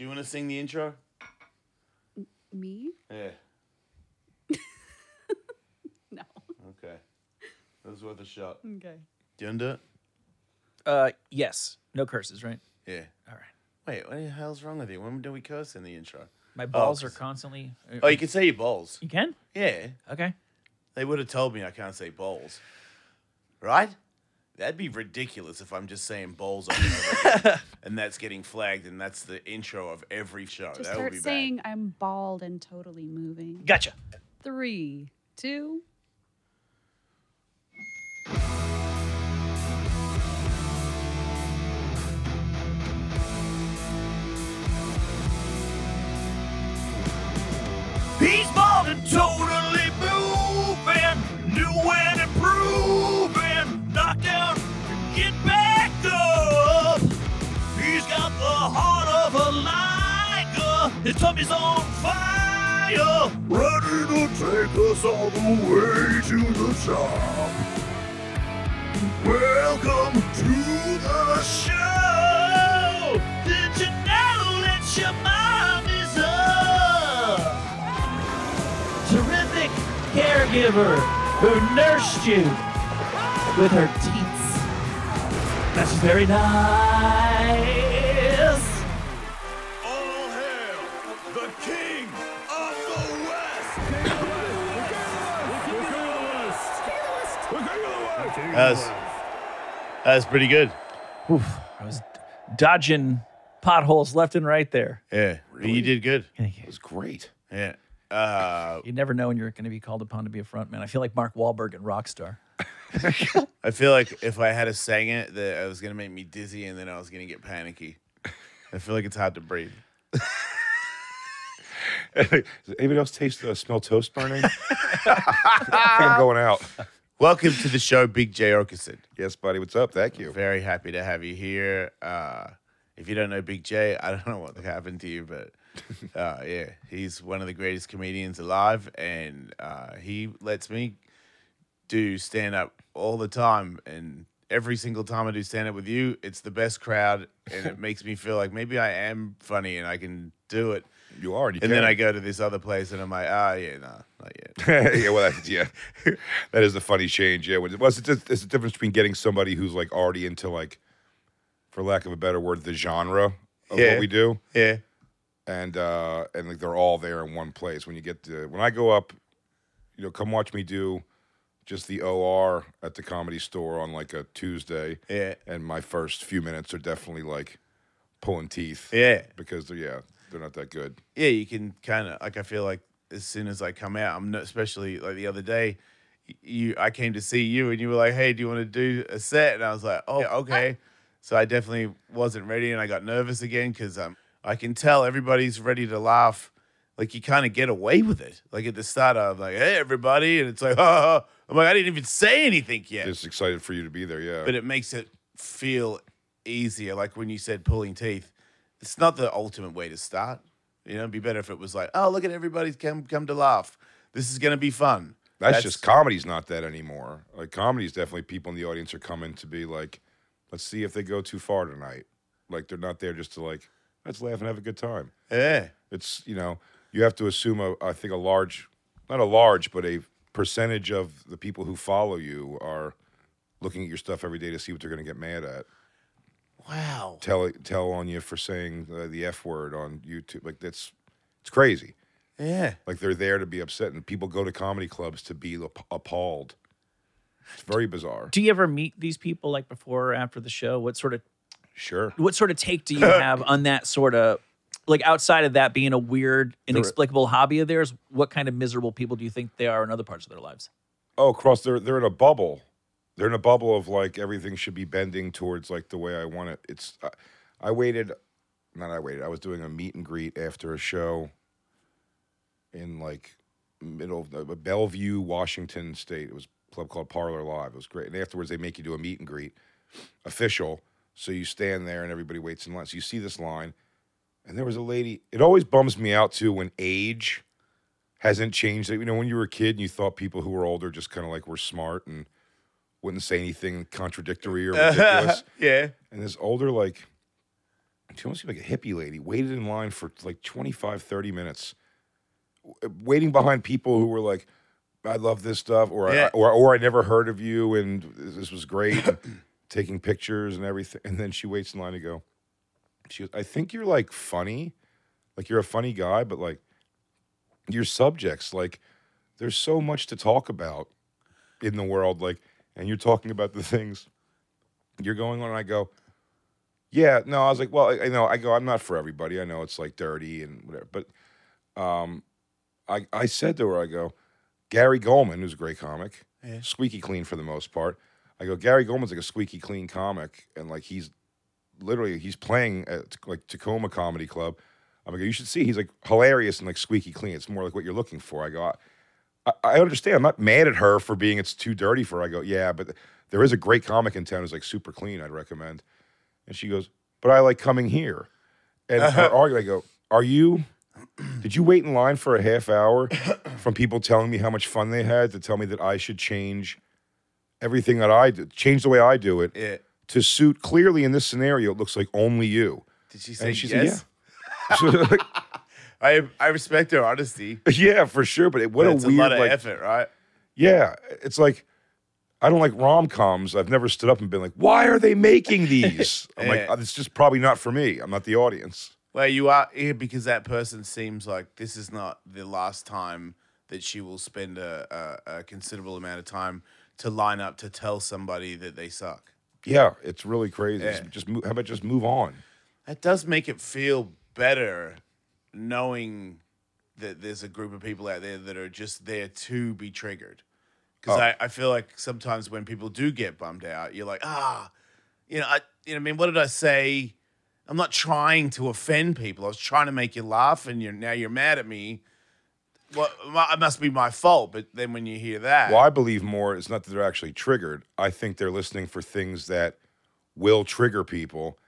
Do you want to sing the intro? Me? Yeah. No. Okay. That was worth a shot. Okay. Do you want to do it? Yes. No curses, right? Yeah. All right. Wait, what the hell's wrong with you? When do we curse in the intro? My balls are constantly... Oh, you can say your balls. You can? Yeah. Okay. They would have told me I can't say balls. Right? That'd be ridiculous if I'm just saying balls on the and that's getting flagged and that's the intro of every show. Just that start would be saying bad. I'm bald and totally moving. Gotcha. 3, 2... He's bald and totally moving, new and improving, knocked down, get back up. He's got the heart of a liger, his tummy's on fire, ready to take us all the way to the top. Welcome to the show. Did you know that your mom is up? Terrific caregiver who nursed you with her teats. That's very nice. All hail the king of the West. That was pretty good. Oof, I was dodging potholes left and right there. Yeah, really? You did good. Thank you. It was great. Yeah. You never know when you're going to be called upon to be a frontman. I feel like Mark Wahlberg in Rockstar. I feel like if I had a sang it, that I was going to make me dizzy and then I was going to get panicky. I feel like it's hard to breathe. Does anybody else smell toast burning? I'm going out. Welcome to the show, Big Jay Oakerson. Yes, buddy. What's up? Thank you. Very happy to have you here. If you don't know Big Jay, I don't know what happened to you, but... yeah, he's one of the greatest comedians alive, and he lets me do stand-up all the time, and every single time I do stand-up with you, it's the best crowd, and it makes me feel like maybe I am funny and I can do it. You already and can. Then I go to this other place, and I'm like, not yet. Yeah, well, that is a funny change, yeah. Well, it's the difference between getting somebody who's, like, already into, like, for lack of a better word, the genre of what we do. Yeah. And like they're all there in one place. When you get to when I go up, you know, come watch me do just the OR at the Comedy Store on like a Tuesday. Yeah. And my first few minutes are definitely like pulling teeth. Yeah. Because they're not that good. Yeah, you can kind of like I feel like as soon as I come out, I'm not, especially like the other day, I came to see you and you were like, hey, do you want to do a set? And I was like, oh, okay. So I definitely wasn't ready and I got nervous again because I can tell everybody's ready to laugh. Like, you kind of get away with it. Like, at the start, I'm like, hey, everybody. And it's like, oh. I'm like, I didn't even say anything yet. Just excited for you to be there, yeah. But it makes it feel easier. Like, when you said pulling teeth, it's not the ultimate way to start. You know, it'd be better if it was like, oh, look at everybody's come to laugh. This is going to be fun. That's just comedy's not that anymore. Like, comedy's definitely people in the audience are coming to be like, let's see if they go too far tonight. Like, they're not there just to, like, let's laugh and have a good time. Yeah. It's, you know, you have to assume, I think a percentage of the people who follow you are looking at your stuff every day to see what they're going to get mad at. Wow. Tell on you for saying the F word on YouTube. Like, it's crazy. Yeah. Like, they're there to be upset, and people go to comedy clubs to be appalled. It's very bizarre. Do you ever meet these people, like, before or after the show? What sort of take do you have on that sort of, like outside of that being a weird, inexplicable hobby of theirs, what kind of miserable people do you think they are in other parts of their lives? Oh, they're in a bubble. They're in a bubble of like everything should be bending towards like the way I want it. It's, I was doing a meet and greet after a show in like middle of Bellevue, Washington State. It was a club called Parlor Live. It was great. And afterwards they make you do a meet and greet official. So you stand there and everybody waits in line. So you see this line, and there was a lady. It always bums me out, too, when age hasn't changed. You know, when you were a kid and you thought people who were older just kind of like were smart and wouldn't say anything contradictory or ridiculous. Yeah. And this older, like, She almost seemed like a hippie lady. Waited in line for like 25, 30 minutes, waiting behind people who were like, I love this stuff, or yeah. I never heard of you, and this was great, taking pictures and everything. And then she waits in line to go, she goes, I think you're like funny. Like you're a funny guy, but like your subjects, like there's so much to talk about in the world, like, and you're talking about the things you're going on. And I go, yeah, no, I was like, well, I go, I'm not for everybody. I know it's like dirty and whatever. But I said to her, I go, Gary Goldman, who's a great comic, yeah. Squeaky clean for the most part. I go, Gary Goldman's like a squeaky clean comic, and like he's playing at like Tacoma Comedy Club. I'm like, you should see, he's like hilarious and like squeaky clean. It's more like what you're looking for. I go, I understand. I'm not mad at her for being it's too dirty for her. I go, yeah, but there is a great comic in town who's like super clean. I'd recommend. And she goes, but I like coming here. And her argument, I go, did you wait in line for a half hour from people telling me how much fun they had to tell me that I should change everything that I do, change the way I do it to suit, clearly in this scenario, it looks like only you. Did she say yes? Said, yeah. Like, I respect her honesty. Yeah, for sure. But it's a weird, lot of effort, right? Yeah. It's like, I don't like rom-coms. I've never stood up and been like, why are they making these? I'm like, it's just probably not for me. I'm not the audience. Well, you are here because that person seems like this is not the last time that she will spend a considerable amount of time to line up to tell somebody that they suck. Yeah, it's really crazy. Yeah. How about just move on? That does make it feel better knowing that there's a group of people out there that are just there to be triggered. Because I feel like sometimes when people do get bummed out, you're like, what did I say? I'm not trying to offend people. I was trying to make you laugh, and now you're mad at me. Well, it must be my fault. But then when you hear that... Well, I believe more it's not that they're actually triggered. I think they're listening for things that will trigger people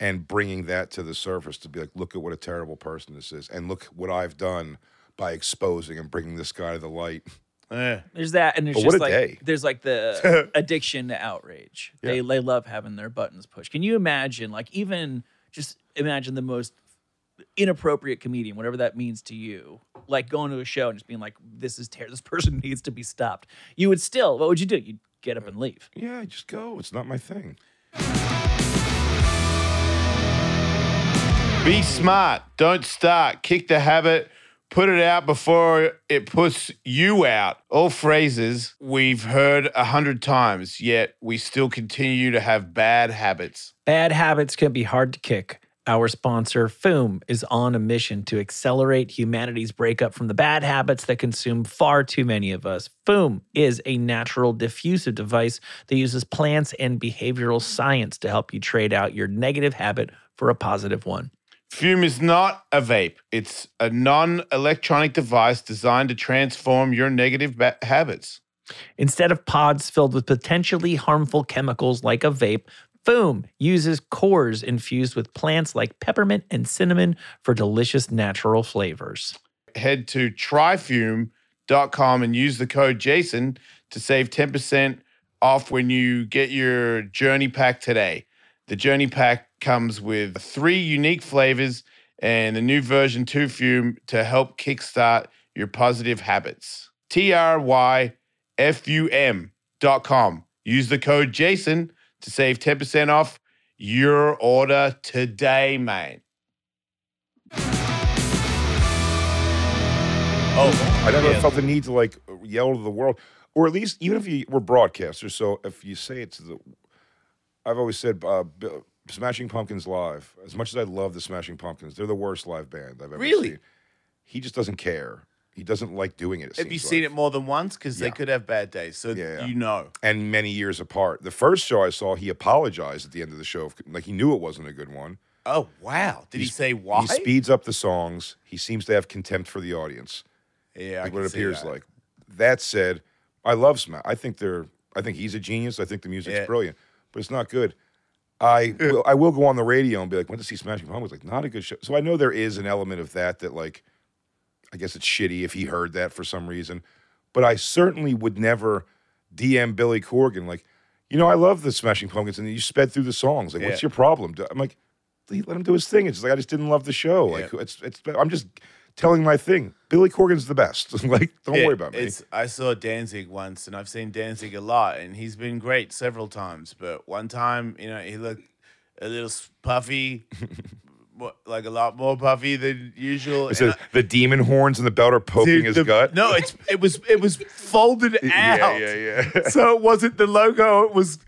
and bringing that to the surface to be like, look at what a terrible person this is, and look what I've done by exposing and bringing this guy to the light. There's that, and there's just like day. There's like the addiction to outrage. Yeah. They love having their buttons pushed. Can you imagine, like even... Just imagine the most inappropriate comedian, whatever that means to you, like going to a show and just being like, this is terrible. This person needs to be stopped. You would still, what would you do? You'd get up and leave. Yeah, just go. It's not my thing. Be smart. Don't start. Kick the habit. Put it out before it puts you out. All phrases we've heard 100 times, yet we still continue to have bad habits. Bad habits can be hard to kick. Our sponsor, Füm, is on a mission to accelerate humanity's breakup from the bad habits that consume far too many of us. Füm is a natural diffusive device that uses plants and behavioral science to help you trade out your negative habit for a positive one. Füm is not a vape. It's a non-electronic device designed to transform your negative habits. Instead of pods filled with potentially harmful chemicals like a vape, Füm uses cores infused with plants like peppermint and cinnamon for delicious natural flavors. Head to tryfume.com and use the code Jason to save 10% off when you get your Journey Pack today. The Journey Pack comes with 3 unique flavors and the new version 2 Füm to help kickstart your positive habits. tryfum.com. Use the code Jason to save 10% off your order today, mate. Oh, I never felt the need to like yell to the world, or at least even if you were broadcasters. So if you say it to the, I've always said. Smashing Pumpkins live. As much as I love the Smashing Pumpkins, they're the worst live band I've ever seen. He just doesn't care. He doesn't like doing it. Have you seen it more than once? Because they could have bad days. So you know. And many years apart. The first show I saw, he apologized at the end of the show. Like he knew it wasn't a good one. Oh wow! Did he say why? He speeds up the songs. He seems to have contempt for the audience. Yeah, like what it appears like. That said, I love Smash. I think he's a genius. I think the music's brilliant, but it's not good. I will go on the radio and be like, went to see Smashing Pumpkins. Like, not a good show. So I know there is an element of that like, I guess it's shitty if he heard that for some reason. But I certainly would never DM Billy Corgan like, I love the Smashing Pumpkins, and you sped through the songs. Like, what's your problem? I'm like, he let him do his thing. It's like I just didn't love the show. Yeah. Like I'm just telling my thing. Billy Corgan's the best. Like, don't worry about me. I saw Danzig once, and I've seen Danzig a lot, and he's been great several times. But one time, you know, he looked a little puffy. Like a lot more puffy than usual. It says the demon horns and the belt are poking his gut. No, it was folded out. Yeah. So it wasn't the logo. It was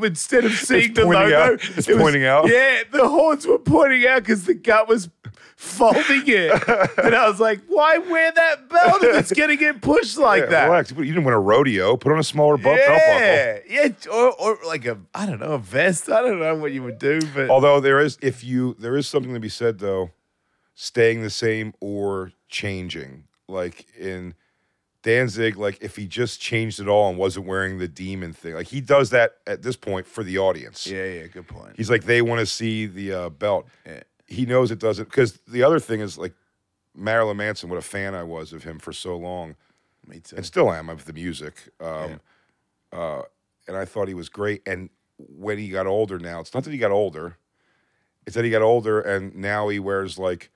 instead of seeing the logo, it was pointing out. Yeah, the horns were pointing out because the gut was folding it. And I was like, why wear that belt if it's gonna get pushed like that? Relax. You didn't win a rodeo. Put on a smaller belt buckle. Yeah, or like a vest. I don't know what you would do, but although there is something to be said though, staying the same or changing. Like in Danzig, like if he just changed it all and wasn't wearing the demon thing, like he does that at this point for the audience. Yeah, good point. He's like they want to see the belt. Yeah. He knows it doesn't, because the other thing is like Marilyn Manson. What a fan I was of him for so long, me too, and still am of the music. And I thought he was great. And when he got older, now it's not that he got older, it's that he got older and now he wears like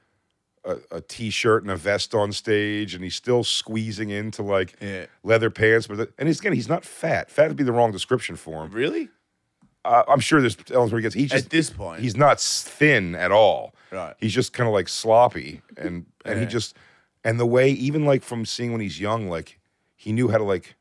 a t-shirt and a vest on stage, and he's still squeezing into like leather pants. And again, he's not fat. Fat would be the wrong description for him. Really? I'm sure there's elements where he gets. At this point, he's not thin at all. Right. He's just kind of like sloppy, and he just, and the way, even like from seeing when he's young, like he knew how to like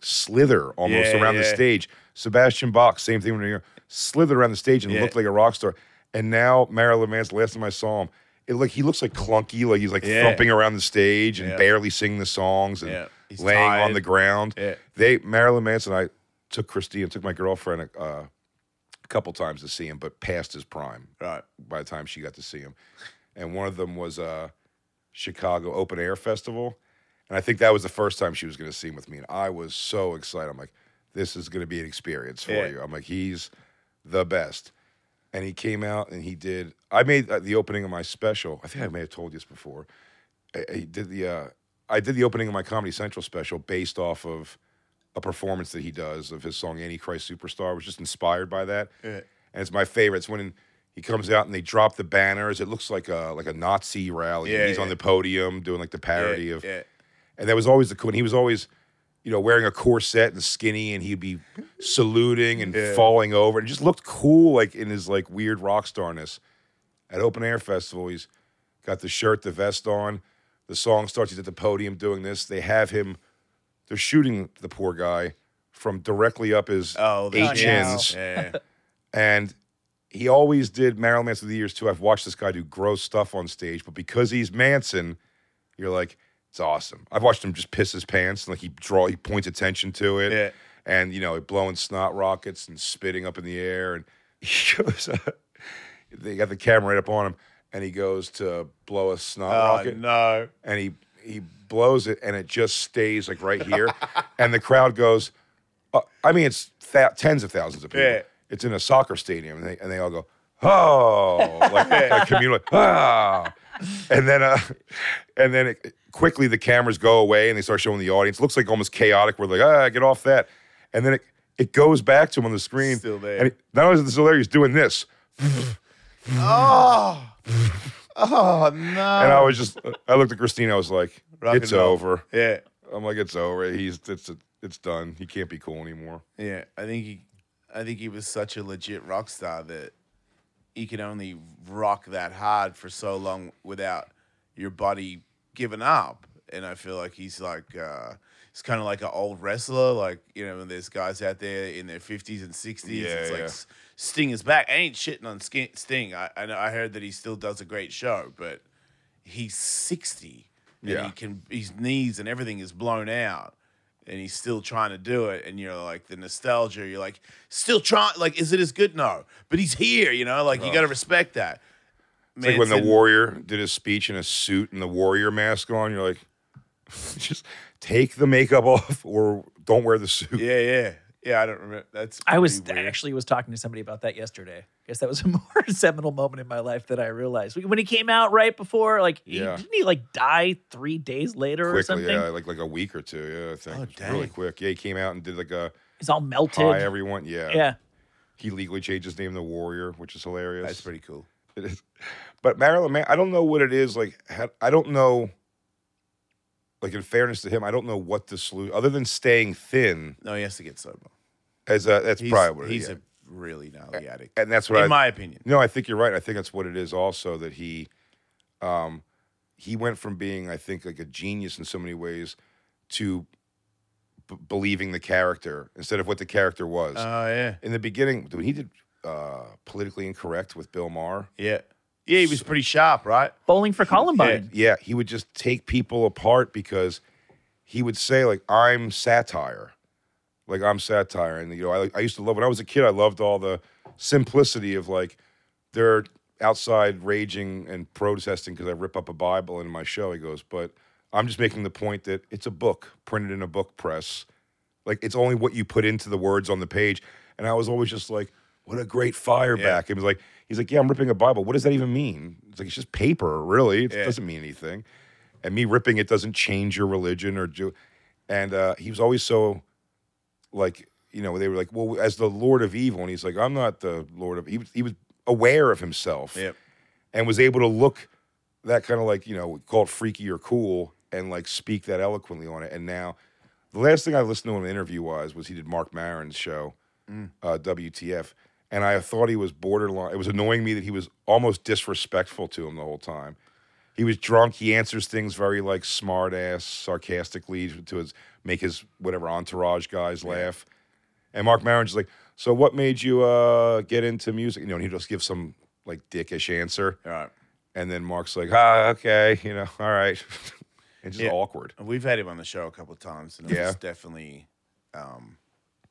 slither almost around the stage. Sebastian Bach, same thing when he slithered around the stage and looked like a rock star. And now Marilyn Manson, last time I saw him, he looks like clunky, like he's like thumping around the stage and barely singing the songs and laying tired on the ground. Yeah. Marilyn Manson, I took Christine, took my girlfriend a couple times to see him, but past his prime by the time she got to see him. And one of them was Chicago Open Air Festival. And I think that was the first time she was going to see him with me. And I was so excited. I'm like, this is going to be an experience for you. I'm like, he's the best. And he came out and he did. I made the opening of my special. I think I may have told you this before. I did the opening of my Comedy Central special based off of a performance that he does of his song Antichrist Superstar. Was just inspired by that. Yeah. And it's my favorite. It's when he comes out and they drop the banners. It looks like a Nazi rally. Yeah, he's on the podium doing like the parody of. Yeah. And that was always the cool. And he was always, you know, wearing a corset and skinny, and he'd be saluting and falling over. And it just looked cool, like in his like weird rock starness. At Open Air Festival, he's got the shirt, the vest on. The song starts. He's at the podium doing this. They have him. They're shooting the poor guy from directly up his chins. Yeah. And he always did Marilyn Manson through the years, too. I've watched this guy do gross stuff on stage, but because he's Manson, you're like, it's awesome. I've watched him just piss his pants, and like he points attention to it. Yeah. And, you know, blowing snot rockets and spitting up in the air. And he goes, they got the camera right up on him, and he goes to blow a snot rocket. No. And he blows it, and it just stays like right here, and the crowd goes. I mean, it's tens of thousands of people. Yeah. It's in a soccer stadium, and they all go, "Oh!" like communal, "Ah!" And then quickly the cameras go away, and they start showing the audience. It looks like almost chaotic. We're like, get off that, and then it goes back to him on the screen. Still there. And not only is it still there, he's doing this. Oh, no. And I looked at Christine, I was like, it's over. Yeah. I'm like, it's over. It's done. He can't be cool anymore. Yeah. I think he was such a legit rock star that he could only rock that hard for so long without your body giving up. And I feel like he's like, it's kind of like an old wrestler. Like, you know, when there's guys out there in their 50s and 60s, it's like Sting is back. I ain't shitting on Sting. I heard that he still does a great show, but he's 60. And his knees and everything is blown out, and he's still trying to do it. And you're like, the nostalgia, you're like, still trying. Like, is it as good? No. But he's here, you know? Like, you got to respect that. It's like when the Warrior did his speech in a suit and the Warrior mask on, you're like, just take the makeup off or don't wear the suit. Yeah, I don't remember. I was talking to somebody about that yesterday. I guess that was a more seminal moment in my life that I realized. When he came out right before, like, didn't he like die 3 days later or something? Yeah, like a week or two, I think. Oh, dang. Really quick. Yeah, he came out and did like a... He's all melted. Hi, everyone. Yeah. He legally changed his name to Warrior, which is hilarious. That's pretty cool. It is. But Marilyn Manson, I don't know what it is. Like, I don't know. Like, in fairness to him, I don't know what the solution, other than staying thin. No, he has to get sober. That's probably what it is. He's a really gnarly addict. And that's what in my opinion. No, I think you're right. I think that's what it is also, that he went from being, I think, like a genius in so many ways to believing the character instead of what the character was. Oh, yeah. In the beginning, when he did Politically Incorrect with Bill Maher. Yeah. Yeah, he was pretty sharp, right? Bowling for Columbine. Yeah, he would just take people apart because he would say, like, I'm satire. Like, I'm satire. And, you know, I used to love, when I was a kid, I loved all the simplicity of, like, they're outside raging and protesting because I rip up a Bible in my show. He goes, but I'm just making the point that it's a book printed in a book press. Like, it's only what you put into the words on the page. And I was always just like, what a great fireback. Yeah. It was like, he's like, yeah, I'm ripping a Bible. What does that even mean? It's like, it's just paper, really. It doesn't mean anything. And me ripping it doesn't change your religion or do. And he was always so, like, you know, they were like, well, as the Lord of Evil. And he's like, I'm not the Lord of Evil. He was aware of himself and was able to look that kind of like, you know, call it freaky or cool and like speak that eloquently on it. And now, the last thing I listened to him interview-wise was he did Mark Maron's show, WTF. And I thought he was borderline. It was annoying me that he was almost disrespectful to him the whole time. He was drunk. He answers things very like smart ass, sarcastically to make his whatever entourage guys laugh. And Mark Maron's like, so what made you get into music? You know, and he just gives some like dickish answer. All right. And then Mark's like, okay, you know, all right. It's just awkward. We've had him on the show a couple of times, and it's definitely.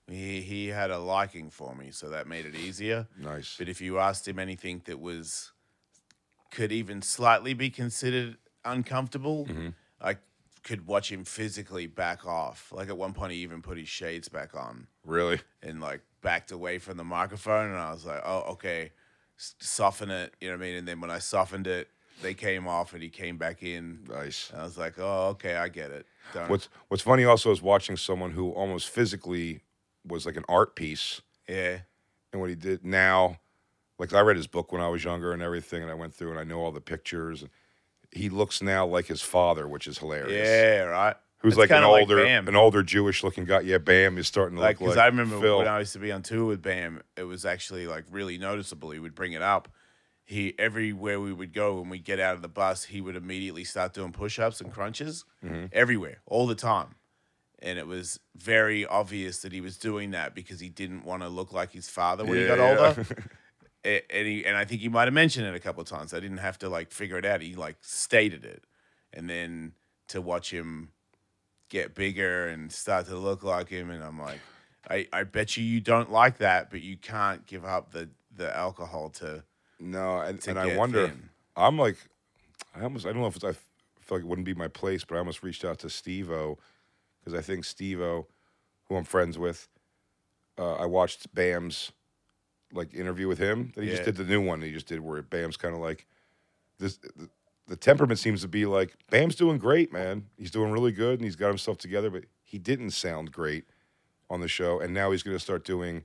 He had a liking for me, so that made it easier. Nice. But if you asked him anything that could even slightly be considered uncomfortable, I could watch him physically back off. Like at one point, he even put his shades back on. Really? And like backed away from the microphone, and I was like, oh, okay, soften it, you know what I mean? And then when I softened it, they came off and he came back in. Nice. And I was like, oh, okay, I get it. What's funny also is watching someone who almost physically was like an art piece. Yeah. And what he did now, like I read his book when I was younger and everything, and I went through and I know all the pictures. And he looks now like his father, which is hilarious. Yeah, right. Who's like an older Jewish looking guy. Yeah, Bam is starting to look like Phil. I remember when I used to be on tour with Bam, it was actually like really noticeable. He would bring it up. Everywhere we would go, when we get out of the bus, he would immediately start doing push-ups and crunches everywhere, all the time. And it was very obvious that he was doing that because he didn't want to look like his father when he got older. And I think he might have mentioned it a couple of times. I didn't have to, like, figure it out. He, like, stated it. And then to watch him get bigger and start to look like him, and I'm like, I bet you don't like that, but you can't give up the alcohol to I wonder, thin. I'm like, I don't know if I feel like it wouldn't be my place, but I almost reached out to Steve-O. Because I think Steve-O, who I'm friends with, I watched Bam's like interview with him. That he just did the new one. That he just did where Bam's kind of like this. The temperament seems to be like Bam's doing great, man. He's doing really good, and he's got himself together. But he didn't sound great on the show, and now he's going to start doing.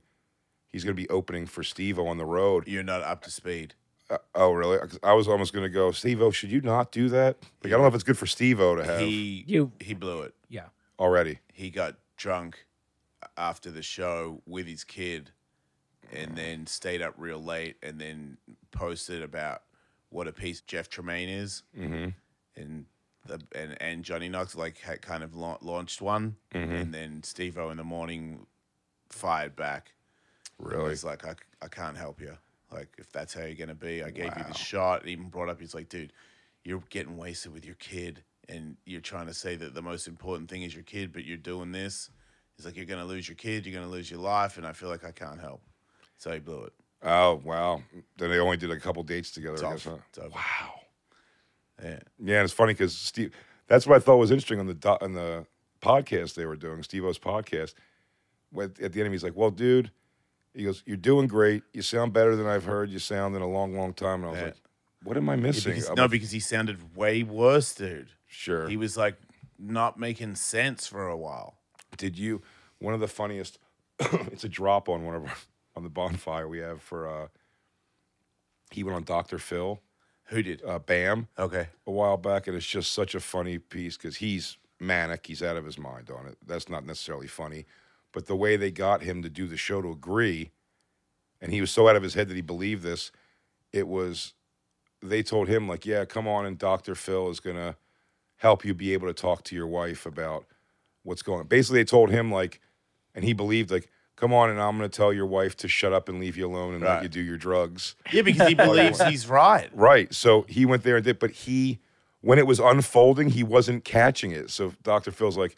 He's going to be opening for Steve-O on the road. You're not up to speed. Oh, really? I was almost going to go, Steve-O, should you not do that? Like I don't know if it's good for Steve-O to have. He blew it. Yeah. Already. He got drunk after the show with his kid and then stayed up real late and then posted about what a piece Jeff Tremaine is and Johnny Knox like had kind of launched one and then Steve-O in the morning fired back. Really? He's like, I can't help you. Like, if that's how you're going to be, I gave you the shot. And even brought up, he's like, dude, you're getting wasted with your kid. And you're trying to say that the most important thing is your kid, but you're doing this. It's like, you're going to lose your kid. You're going to lose your life. And I feel like I can't help. So he blew it. Oh, wow. Then they only did a couple dates together. I guess, huh? Wow. Yeah. Yeah, and it's funny because Steve, that's what I thought was interesting on the podcast they were doing, Steve-O's podcast. At the end, he's like, well, dude, he goes, you're doing great. You sound better than I've heard you sound in a long, long time. And I was like, what am I missing? Because he sounded way worse, dude. Sure. He was like not making sense for a while. One of the funniest, it's a drop on one of our, on the bonfire we have for he went on Dr. Phil. Who did? Bam. Okay. A while back, and it's just such a funny piece because he's manic. He's out of his mind on it. That's not necessarily funny. But the way they got him to do the show to agree, and he was so out of his head that he believed this, it was they told him, like, yeah, come on, and Dr. Phil is going to help you be able to talk to your wife about what's going on. Basically, they told him, like, and he believed, like, come on, and I'm going to tell your wife to shut up and leave you alone and let you do your drugs. Yeah, because he believes he's right. Right. So he went there and did, but he, when it was unfolding, he wasn't catching it. So Dr. Phil's like,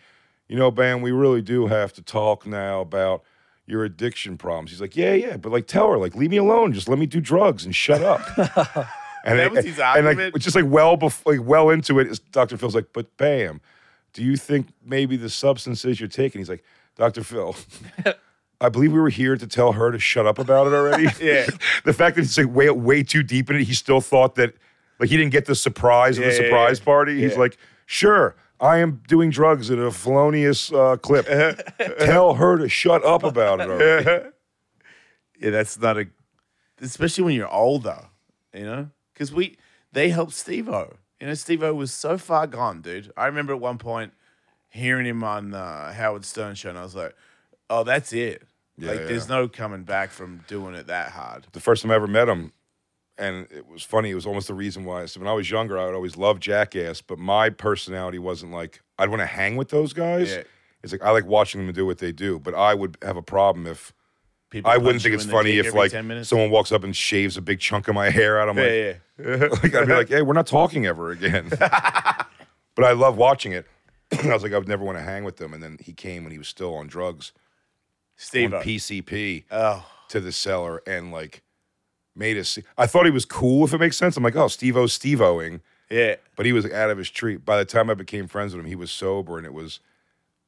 you know, Bam, we really do have to talk now about your addiction problems. He's like, yeah, but, like, tell her, like, leave me alone. Just let me do drugs and shut up. And that was his argument. And, like, just, like, well into it, is Dr. Phil's like, but, Bam, do you think maybe the substances you're taking? He's like, Dr. Phil, I believe we were here to tell her to shut up about it already. Yeah. The fact that it's like way too deep in it, he still thought that, like, he didn't get the surprise of the surprise party. Yeah. He's like, sure, I am doing drugs at a felonious clip. Tell her to shut up about it already. Yeah, that's not especially when you're older, you know? Because they helped Steve-O. You know, Steve-O was so far gone, dude. I remember at one point hearing him on Howard Stern show, and I was like, oh, that's it. Yeah, there's no coming back from doing it that hard. The first time I ever met him, and it was funny, it was almost the reason why. So when I was younger, I would always love Jackass, but my personality wasn't like, I'd want to hang with those guys. Yeah. It's like, I like watching them do what they do, but I would have a problem if people, I wouldn't think it's funny if, like, someone walks up and shaves a big chunk of my hair out. I'm like, I'd be like, hey, we're not talking ever again. But I love watching it. I was like, I would never want to hang with them. And then he came when he was still on drugs. Steve on PCP to the cellar and, like, made us. I thought he was cool, if it makes sense. I'm like, oh, Steve-O's Steve-O-ing. Yeah. But he was out of his tree. By the time I became friends with him, he was sober, and it was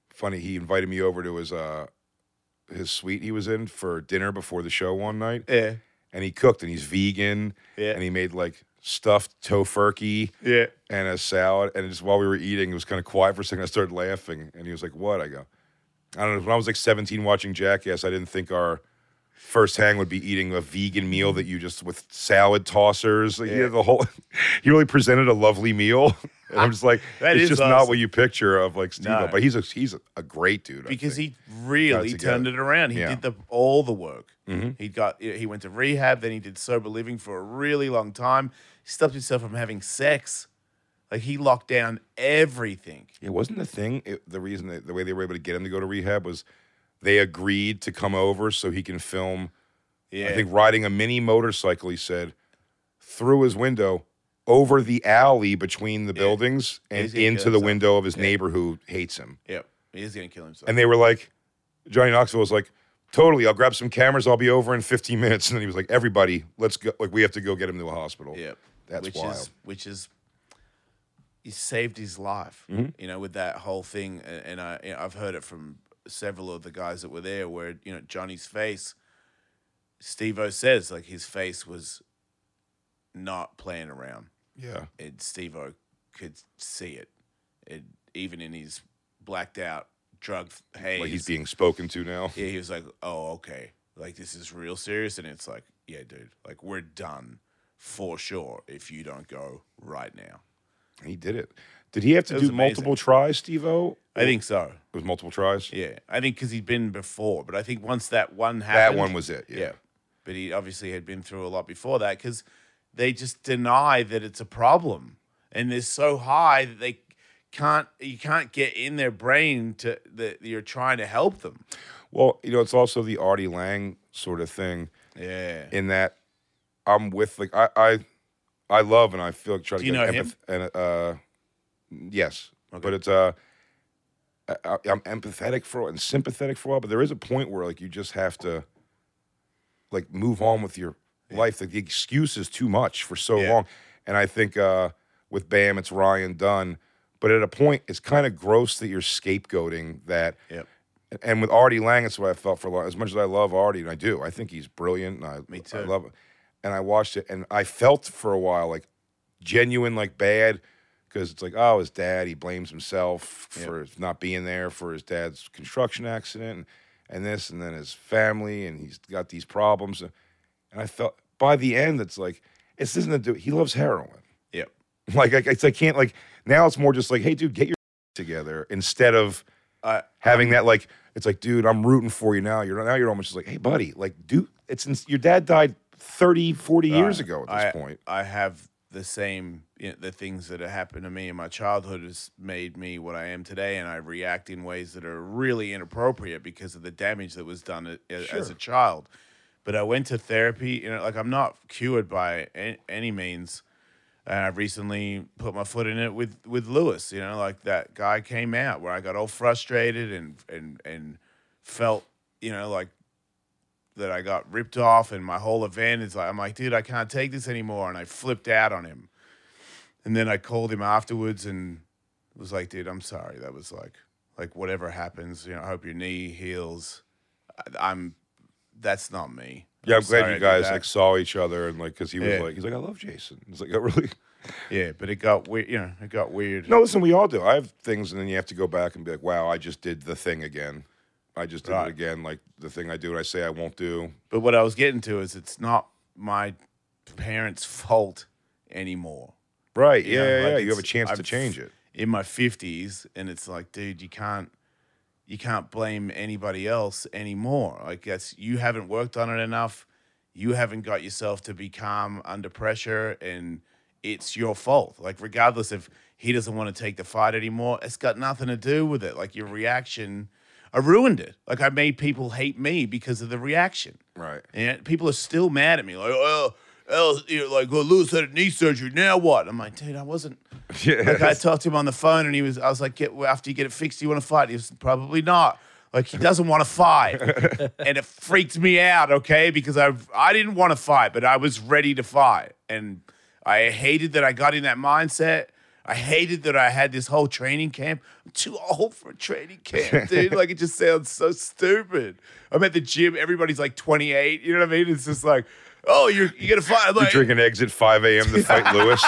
funny. He invited me over to his suite he was in for dinner before the show one night. Yeah. And he cooked, and he's vegan. Yeah. And he made, like, stuffed tofurkey and a salad. And just while we were eating, it was kind of quiet for a second. I started laughing, and he was like, what? I go, I don't know. When I was like 17 watching Jackass, I didn't think our first hang would be eating a vegan meal that you just with salad tossers. Like, you know, he really presented a lovely meal. And I'm just like, it's just awesome. Not what you picture of, like, Steve-O. No. But he's a great dude. Because he really turned it around. He did all the work. Mm-hmm. He went to rehab, then he did sober living for a really long time. He stopped himself from having sex. Like, he locked down everything. It wasn't the thing. The way they were able to get him to go to rehab was they agreed to come over so he can film. Yeah. I think riding a mini motorcycle, he said, through his window, over the alley between the buildings and into the window of his neighbor who hates him. Yeah, he is going to kill himself. And they were like, Johnny Knoxville was like, totally, I'll grab some cameras, I'll be over in 15 minutes. And then he was like, everybody, let's go. Like, we have to go get him to a hospital. Yeah. That's wild. He saved his life, you know, with that whole thing. And I've heard it from several of the guys that were there where, you know, Johnny's face, Steve-O says, like, his face was not playing around. Yeah. And Steve-O could see it. Even in his blacked out drug haze. Like, he's being spoken to now. Yeah, he was like, oh, okay. Like, this is real serious. And it's like, yeah, dude, like, we're done for sure if you don't go right now. He did it. Did he have to do multiple tries, Steve-O? I think so. It was multiple tries? Yeah. I think because he'd been before. But I think once that one happened. That one was it, yeah. But he obviously had been through a lot before that because they just deny that it's a problem. And they're so high that they you can't get in their brain that you're trying to help them. Well, you know, it's also the Artie Lang sort of thing. Yeah. In that I'm with, like, I love and I feel like trying to get empathy. And yes, okay. But it's I'm empathetic for and sympathetic for a while. But there is a point where, like, you just have to, like, move on with your life. Like, the excuse is too much for so long. And I think with Bam, it's Ryan Dunn. But at a point, it's kind of gross that you're scapegoating that. Yep. And with Artie Lang, that's what I felt for a lot. As much as I love Artie, and I do, I think he's brilliant. And me too. I love it. And I watched it, and I felt for a while, like, genuine, like, bad, because it's like, oh, his dad, he blames himself for not being there for his dad's construction accident. and this, and then his family, and he's got these problems. And I thought, by the end, it's like, it's isn't it, he loves heroin. Yeah. Like, I can't, like, now it's more just like, hey, dude, get your together, instead of having that, like, it's like, dude, I'm rooting for you now. You're almost just like, hey, buddy, like, dude, your dad died 30, 40 years ago at this point. I have the same, the things that happened to me in my childhood has made me what I am today, and I react in ways that are really inappropriate because of the damage that was done as a child. But I went to therapy, like, I'm not cured by any means. And I recently put my foot in it with Lewis, like that guy came out where I got all frustrated and felt, like that I got ripped off, and my whole event is like, I'm like, dude, I can't take this anymore. And I flipped out on him. And then I called him afterwards and was like, dude, I'm sorry. That was like whatever happens, I hope your knee heals. That's not me. Yeah, I'm glad you guys like saw each other and like, because he was like, he's like, I love Jason. It's like, I really. Yeah, but it got weird. It got weird. No, listen, we all do. I have things, and then you have to go back and be like, wow, I just did the thing again. I just did it again, like the thing I do, what I say I won't do. But what I was getting to is, it's not my parents' fault anymore. Right? Yeah. You have a chance to change it. In my 50s, and it's like, dude, you can't blame anybody else anymore. Like, that's, you haven't worked on it enough. You haven't got yourself to be calm under pressure, and it's your fault. Like, regardless if he doesn't want to take the fight anymore, it's got nothing to do with it. Like, your reaction, I ruined it. Like, I made people hate me because of the reaction. Right. And people are still mad at me. Like, Lewis had a knee surgery, now what? I'm like, dude, I wasn't. Yes. Like, I talked to him on the phone, and I was like, after you get it fixed, do you want to fight? He was probably not. Like, he doesn't want to fight. And it freaked me out, okay? Because I didn't want to fight, but I was ready to fight. And I hated that I got in that mindset. I hated that I had this whole training camp. I'm too old for a training camp, dude. Like, it just sounds so stupid. I'm at the gym. Everybody's like 28. You know what I mean? It's just like, oh, you're going to fight. I'm like, you're drinking eggs at 5 a.m. to fight Lewis.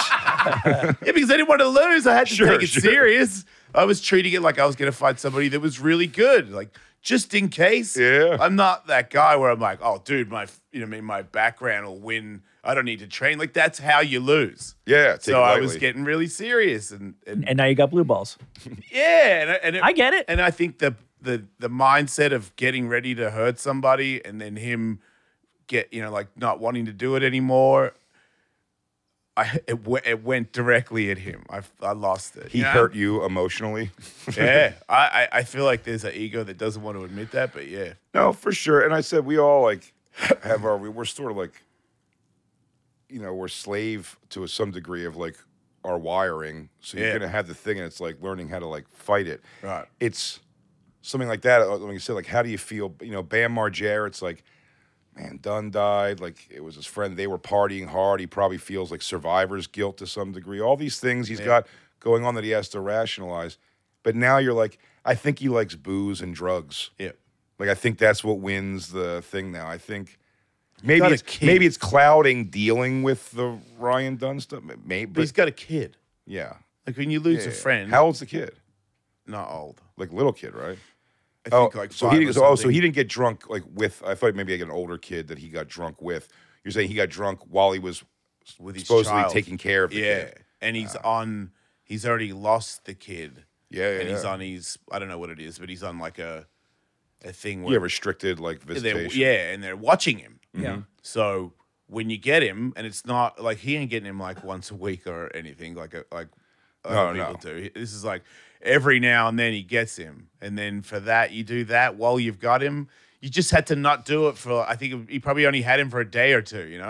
Yeah, because I didn't want to lose. I had to take it serious. I was treating it like I was going to fight somebody that was really good. Like, just in case. Yeah. I'm not that guy where I'm like, oh, dude, my background will win. I don't need to train. Like, that's how you lose. Yeah. So I was getting really serious. And now you got blue balls. Yeah. And I get it. And I think the mindset of getting ready to hurt somebody, and then him get, like, not wanting to do it anymore, it went directly at him. I lost it. He hurt you emotionally. Yeah. I feel like there's an ego that doesn't want to admit that, but yeah. No, for sure. And I said, we all, like, have we're sort of like, we're slave to some degree of, like, our wiring. So you're going to have the thing, and it's like learning how to, like, fight it. Right. It's something like that. Like you said, like, how do you feel? Bam Margera, it's like, man, Dunn died. Like, it was his friend. They were partying hard. He probably feels like survivor's guilt to some degree. All these things he's got going on that he has to rationalize. But now you're like, I think he likes booze and drugs. Yeah. Like, I think that's what wins the thing now. I think maybe it's clouding dealing with the Ryan Dunn stuff. Maybe, but he's got a kid. Yeah. Like, when you lose a friend. How old's the kid? Not old. Like, little kid, right? I think so he didn't get drunk like with. I thought maybe like an older kid that he got drunk with. You're saying he got drunk while he was with supposedly his child, taking care of the kid. And he's already lost the kid. Yeah. He's on I don't know what it is, but he's on like a thing where restricted like visitation. And they're watching him. Mm-hmm. Yeah. So when you get him, and it's not like he ain't getting him like once a week or anything like people do. This is like, every now and then he gets him. And then for that, you do that while you've got him. You just had to not do it for, I think he probably only had him for a day or two,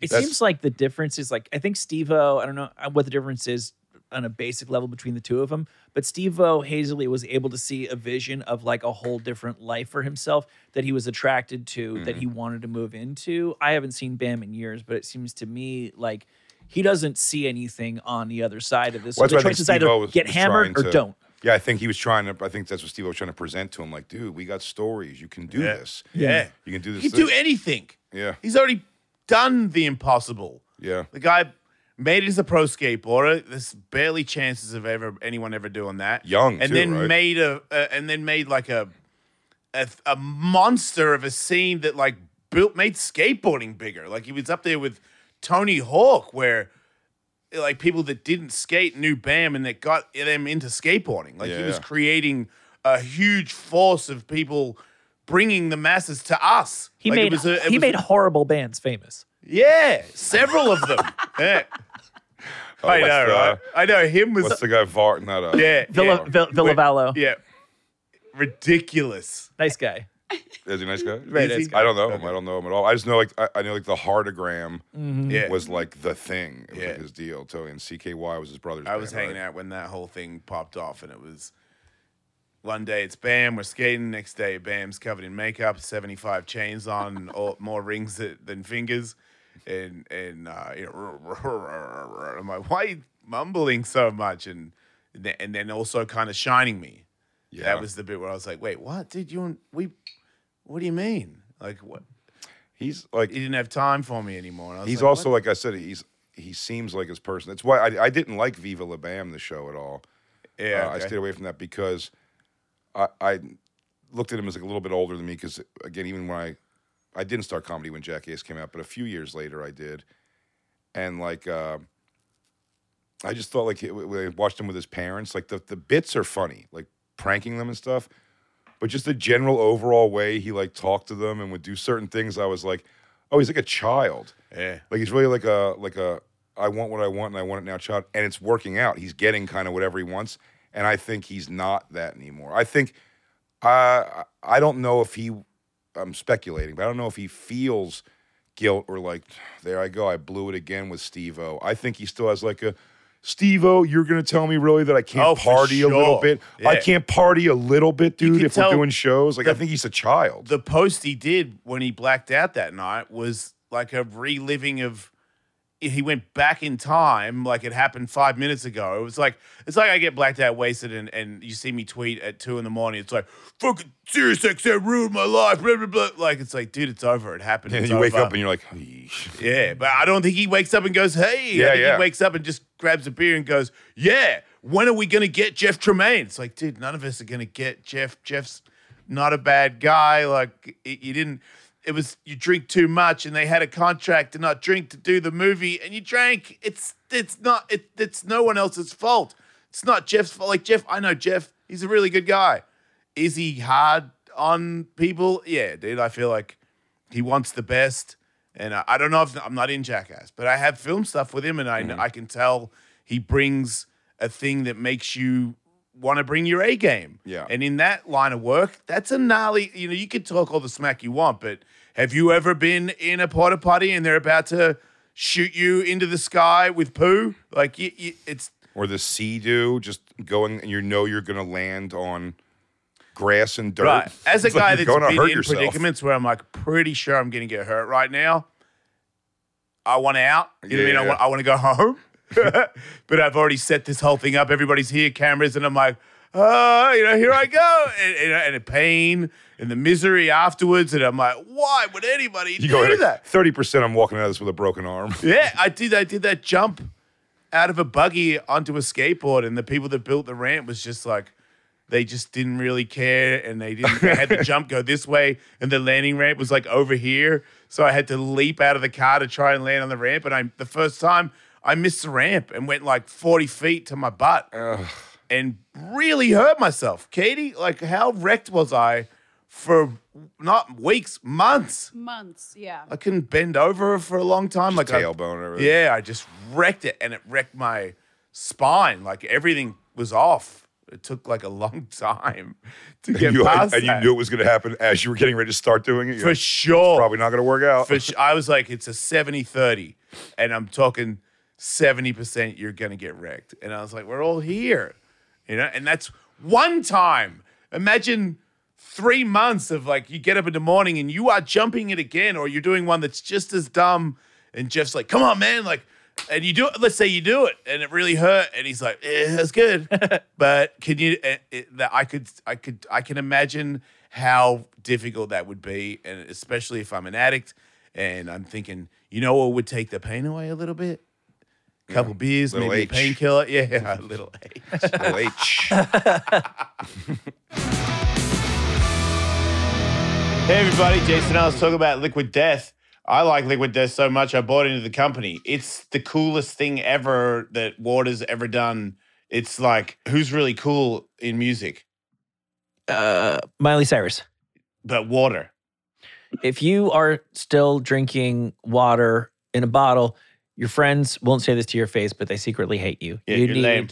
It seems like the difference is like, I think Steve-O, I don't know what the difference is on a basic level between the two of them, but Steve-O hazily was able to see a vision of like a whole different life for himself that he was attracted to, that he wanted to move into. I haven't seen Bam in years, but it seems to me like he doesn't see anything on the other side of this. Well, so the choice is either get hammered or don't. Yeah, I think he was trying to. I think that's what Steve-O was trying to present to him. Like, dude, we got stories. You can do this. Yeah, you can do this. You can do anything. Yeah, he's already done the impossible. Yeah, the guy made it as a pro skateboarder. There's barely chances of anyone ever doing that. Young, and then made like a a monster of a scene that like made skateboarding bigger. Like he was up there with Tony Hawk, where like people that didn't skate knew Bam and that got them into skateboarding. Like he was creating a huge force of people bringing the masses to us. He made horrible bands famous. Yeah, several of them. Yeah. Oh, I know, right? I know him was. What's the guy farting that up? Yeah, Villavallo. Yeah, ridiculous. Nice guy. Is he a nice guy? I don't know him. I don't know him at all. I just know like I know like the Heartogram was like the thing. It was like his deal. So and CKY was his brother's. I was hanging out when that whole thing popped off, and it was. One day it's Bam, we're skating. Next day, Bam's covered in makeup, 75 chains on, more rings than fingers, and you know, I'm like, why are you mumbling so much? And then also kind of shining me. Yeah, that was the bit where I was like, wait, what, dude? What do you mean? Like what? He's like, he didn't have time for me anymore. And I was he's like, also what? Like I said, he seems like his person. That's why I didn't like Viva La Bam the show at all. Yeah, I stayed away from that because. I looked at him as like a little bit older than me because, again, even when I didn't start comedy when Jackass came out, but a few years later I did. And, like, I just thought, like, when I watched him with his parents, like, the bits are funny, like, pranking them and stuff. But just the general overall way he, like, talked to them and would do certain things, I was like, oh, he's like a child. Yeah. Like, he's really like a I want what I want and I want it now child. And it's working out. He's getting kind of whatever he wants. And I think he's not that anymore. I think, I don't know if he, I'm speculating, but I don't know if he feels guilt or like, there I go, I blew it again with Steve-O. I think he still has like a, Steve-O, you're going to tell me really that I can't party a little bit? Yeah. I can't party a little bit, dude, if we're doing shows? Like, I think he's a child. The post he did when he blacked out that night was like a reliving of, he went back in time, like it happened 5 minutes ago. It was like, it's like I get blacked out wasted and you see me tweet at 2 a.m. It's like, fucking SiriusXM ruined my life, blah, blah, blah. Like, it's like, dude, it's over. It happened. And you wake up and you're like, eesh. Yeah, but I don't think he wakes up and goes, hey. Yeah, he wakes up and just grabs a beer and goes, yeah, when are we going to get Jeff Tremaine? It's like, dude, none of us are going to get Jeff. Jeff's not a bad guy. Like, you didn't. It was you drink too much, and they had a contract to not drink to do the movie, and you drank. It's no one else's fault. It's not Jeff's fault. Like Jeff, I know Jeff. He's a really good guy. Is he hard on people? Yeah, dude. I feel like he wants the best, and I don't know if I'm not in Jackass, but I have film stuff with him, and I can tell he brings a thing that makes you want to bring your A game. Yeah. And in that line of work, that's a gnarly, you know, you could talk all the smack you want, but have you ever been in a porta potty and they're about to shoot you into the sky with poo? Like it's. Or the sea-doo, just going and you know you're going to land on grass and dirt. Right. As a guy that's been in predicaments where I'm like, pretty sure I'm going to get hurt right now. I want out. You know what I mean? I want to go home. But I've already set this whole thing up. Everybody's here, cameras, and I'm like, oh, you know, here I go. And the pain and the misery afterwards. And I'm like, why would anybody do that? 30% I'm walking out of this with a broken arm. Yeah, I did that jump out of a buggy onto a skateboard, and the people that built the ramp was just like, they just didn't really care, and they had the jump go this way, and the landing ramp was like over here. So I had to leap out of the car to try and land on the ramp. And the first time, I missed the ramp and went like 40 feet to my butt and really hurt myself. Katie, like how wrecked was I for not weeks, months? Months, yeah. I couldn't bend over for a long time. Just like tailbone or everything. Yeah, I just wrecked it and it wrecked my spine. Like everything was off. It took like a long time to get past that. And you knew it was going to happen as you were getting ready to start doing it? For sure. It's probably not going to work out. I was like, it's a 70-30 and I'm talking 70% you're going to get wrecked. And I was like, we're all here, you know? And that's one time. Imagine 3 months of like, you get up in the morning and you are jumping it again, or you're doing one that's just as dumb. And Jeff's like, come on, man. Like, and you do it, let's say you do it and it really hurt. And he's like, that's good. But can you, I can imagine how difficult that would be. And especially if I'm an addict and I'm thinking, you know, what would take the pain away a little bit? Couple beers, little maybe a painkiller. Yeah, a little H. Little H. Hey everybody, Jason Ellis talking about Liquid Death. I like Liquid Death so much I bought into the company. It's the coolest thing ever that Water's ever done. It's like, who's really cool in music? Miley Cyrus. But Water. If you are still drinking water in a bottle, your friends won't say this to your face, but they secretly hate you. Yeah, you need lame.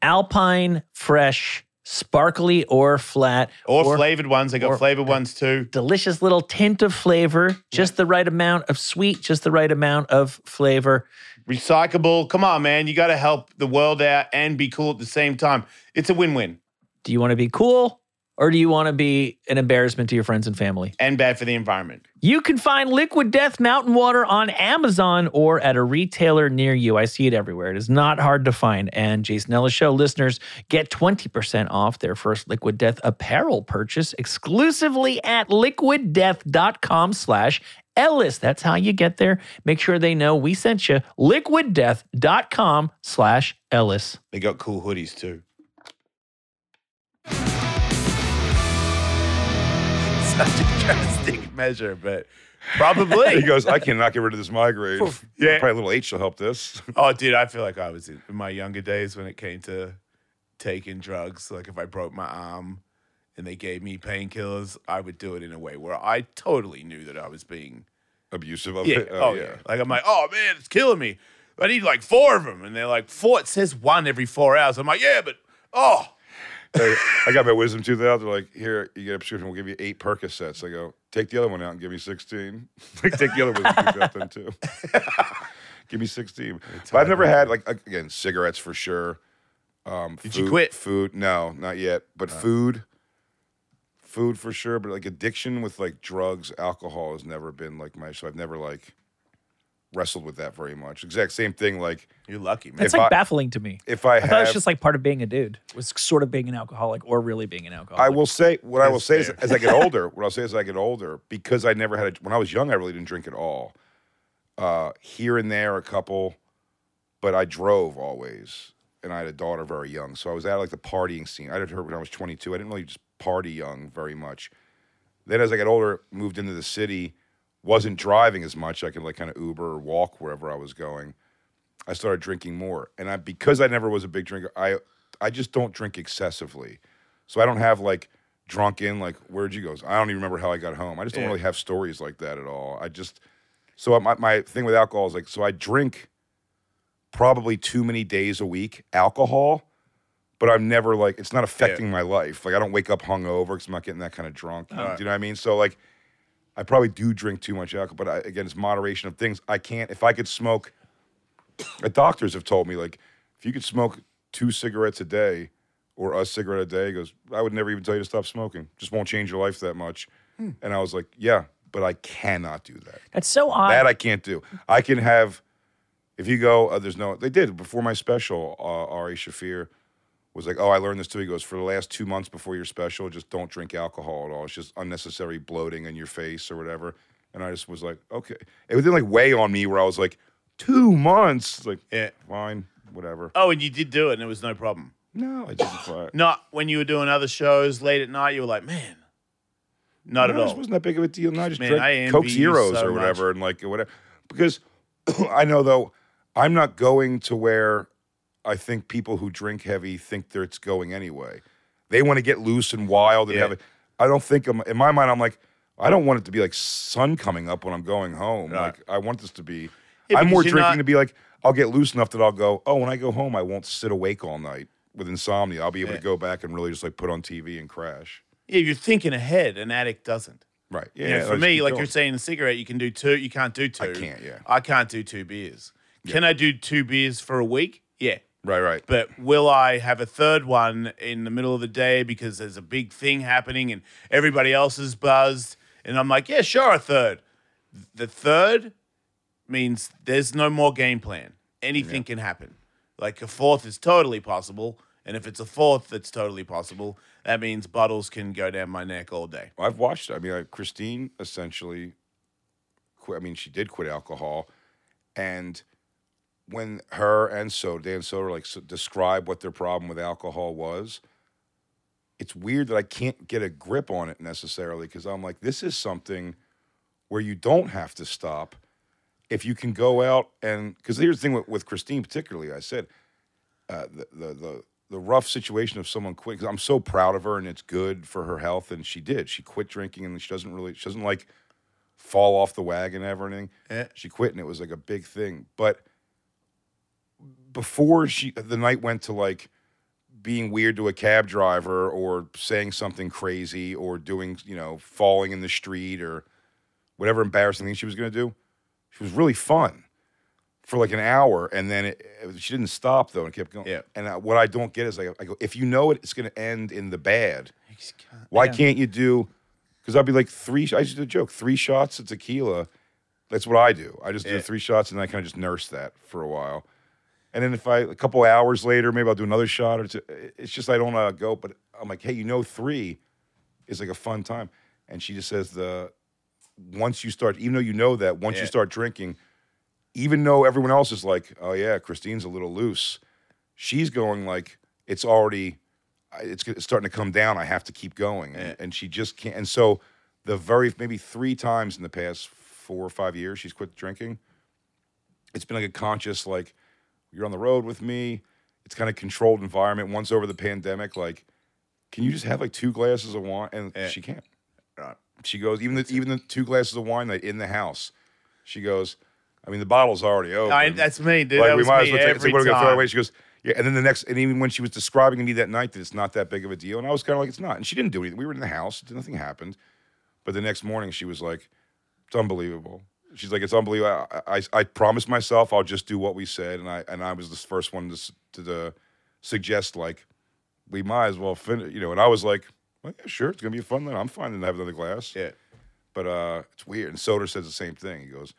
Alpine Fresh, sparkly or flat. Or flavored ones. They got flavored ones too. Delicious little tint of flavor. Just the right amount of sweet. Just the right amount of flavor. Recyclable. Come on, man. You got to help the world out and be cool at the same time. It's a win-win. Do you want to be cool? Or do you want to be an embarrassment to your friends and family? And bad for the environment. You can find Liquid Death Mountain Water on Amazon or at a retailer near you. I see it everywhere. It is not hard to find. And Jason Ellis Show listeners get 20% off their first Liquid Death apparel purchase exclusively at liquiddeath.com/Ellis. That's how you get there. Make sure they know we sent you. liquiddeath.com/Ellis. They got cool hoodies too. Such a drastic measure, but probably. He goes, I cannot get rid of this migraine. Yeah. Probably a little H will help this. Oh, dude, I feel like I was in my younger days when it came to taking drugs. Like if I broke my arm and they gave me painkillers, I would do it in a way where I totally knew that I was being abusive of it. Oh, yeah. Like I'm like, oh, man, it's killing me. I need like four of them. And they're like, four? It says one every 4 hours. I'm like, yeah, but, oh. I got my wisdom tooth out. They're like, here, you get a prescription. We'll give you 8 Percocets. I go, take the other one out and give me 16. Like, take the other wisdom tooth out then, too. Give me 16. But I've never had, like, again, cigarettes for sure. Did food, you quit? Food. No, not yet. But food. Food for sure. But, like, addiction with, like, drugs, alcohol has never been, like, my... So I've never, like... wrestled with that very much. Exact same thing. Like you're lucky, man. It's like baffling to me. I thought it was just like part of being a dude was sort of being an alcoholic or really being an alcoholic. What I'll say is as I get older, because I never had when I was young, I really didn't drink at all. Here and there a couple, but I drove always, and I had a daughter very young, so I was at like the partying scene. I had her when I was 22. I didn't really just party young very much. Then as I got older, moved into the city. Wasn't driving as much. I could like kind of Uber or walk wherever I was going. I started drinking more. And because I never was a big drinker, I just don't drink excessively. So I don't have like drunken, like where'd you go? I don't even remember how I got home. I just don't really have stories like that at all. So my thing with alcohol is like, so I drink probably too many days a week alcohol, but I'm never like, it's not affecting my life. Like I don't wake up hungover because I'm not getting that kind of drunk. Do you know what I mean? So like, I probably do drink too much alcohol, but again, it's moderation of things. I can't, if I could smoke, doctors have told me, like, if you could smoke 2 cigarettes a day or a cigarette a day, he goes, I would never even tell you to stop smoking. Just won't change your life that much. And I was like, yeah, but I cannot do that. That's so odd. That I can't do. I can have, if you go, they did, before my special, Ari Shafir was like, oh, I learned this too. He goes, for the last 2 months before your special, just don't drink alcohol at all. It's just unnecessary bloating in your face or whatever. And I just was like, okay. It didn't like weigh on me where I was like, 2 months? Like, fine, whatever. Oh, and you did do it and it was no problem? No, I didn't. Not when you were doing other shows late at night, you were like, man, at all. This wasn't that big of a deal. No, I just drank Coke Zeros or whatever and like whatever. Because I know though, I'm not going to where... I think people who drink heavy think that it's going anyway. They want to get loose and wild and have it. I don't think, in my mind, I'm like, I don't want it to be like sun coming up when I'm going home. Right. Like, I want this to be, I'm more drinking to be like, I'll get loose enough that I'll go, oh, when I go home, I won't sit awake all night with insomnia. I'll be able to go back and really just like put on TV and crash. Yeah, you're thinking ahead. An addict doesn't. Right. Yeah. You know, for me, like you're saying a cigarette, you can do 2, you can't do 2. I can't, I can't do 2 beers. Yeah. Can I do 2 beers for a week? Yeah. Right. But will I have a third one in the middle of the day because there's a big thing happening and everybody else is buzzed? And I'm like, yeah, sure, a third. The third means there's no more game plan. Anything can happen. Like a fourth is totally possible. And if it's a fourth that's totally possible, that means bottles can go down my neck all day. I've watched it. I mean, Christine essentially quit. I mean, she did quit alcohol and... when her and Dan Soder like describe what their problem with alcohol was, it's weird that I can't get a grip on it necessarily, because I'm like, this is something where you don't have to stop. If you can go out and, because here's the thing with Christine particularly, I said the rough situation of someone quitting, because I'm so proud of her and it's good for her health, and she did. She quit drinking, and she doesn't like fall off the wagon ever and everything. She quit, and it was like a big thing. But before the night went to like being weird to a cab driver or saying something crazy or doing, falling in the street or whatever embarrassing thing she was going to do, she was really fun for like an hour, and then she didn't stop, though, and kept going. Yeah. And what I don't get is, I go, if you know it's going to end in the bad, why can't you do, because I'd be like I just did a joke, 3 shots of tequila. That's what I do. I just do 3 shots, and then I kind of just nurse that for a while. And then a couple hours later, maybe I'll do another shot or two. It's just I don't go, but I'm like, hey, 3 is like a fun time. And she just says once you start, even though that, once you start drinking, even though everyone else is like, oh yeah, Christine's a little loose, she's going like, it's starting to come down, I have to keep going. And she just can't. And so maybe 3 times in the past 4 or 5 years she's quit drinking, it's been like a conscious, like, you're on the road with me, it's kind of controlled environment. Once over the pandemic, like, can you just have like 2 glasses of wine? And she can't. She goes, even the 2 glasses of wine in the house, she goes, I mean, the bottle's already open. That's me, dude. Like, that we might as well take it. We're going to throw it away. She goes, yeah. And then and even when she was describing to me that night that it's not that big of a deal, and I was kind of like, it's not. And she didn't do anything. We were in the house. Nothing happened. But the next morning, she was like, it's unbelievable. She's like, it's unbelievable. I promised myself I'll just do what we said, and I was the first one to suggest, like, we might as well finish. And I was like, well, yeah, sure, it's going to be a fun night. I'm fine to have another glass. Yeah. But it's weird. And Soder says the same thing. He goes,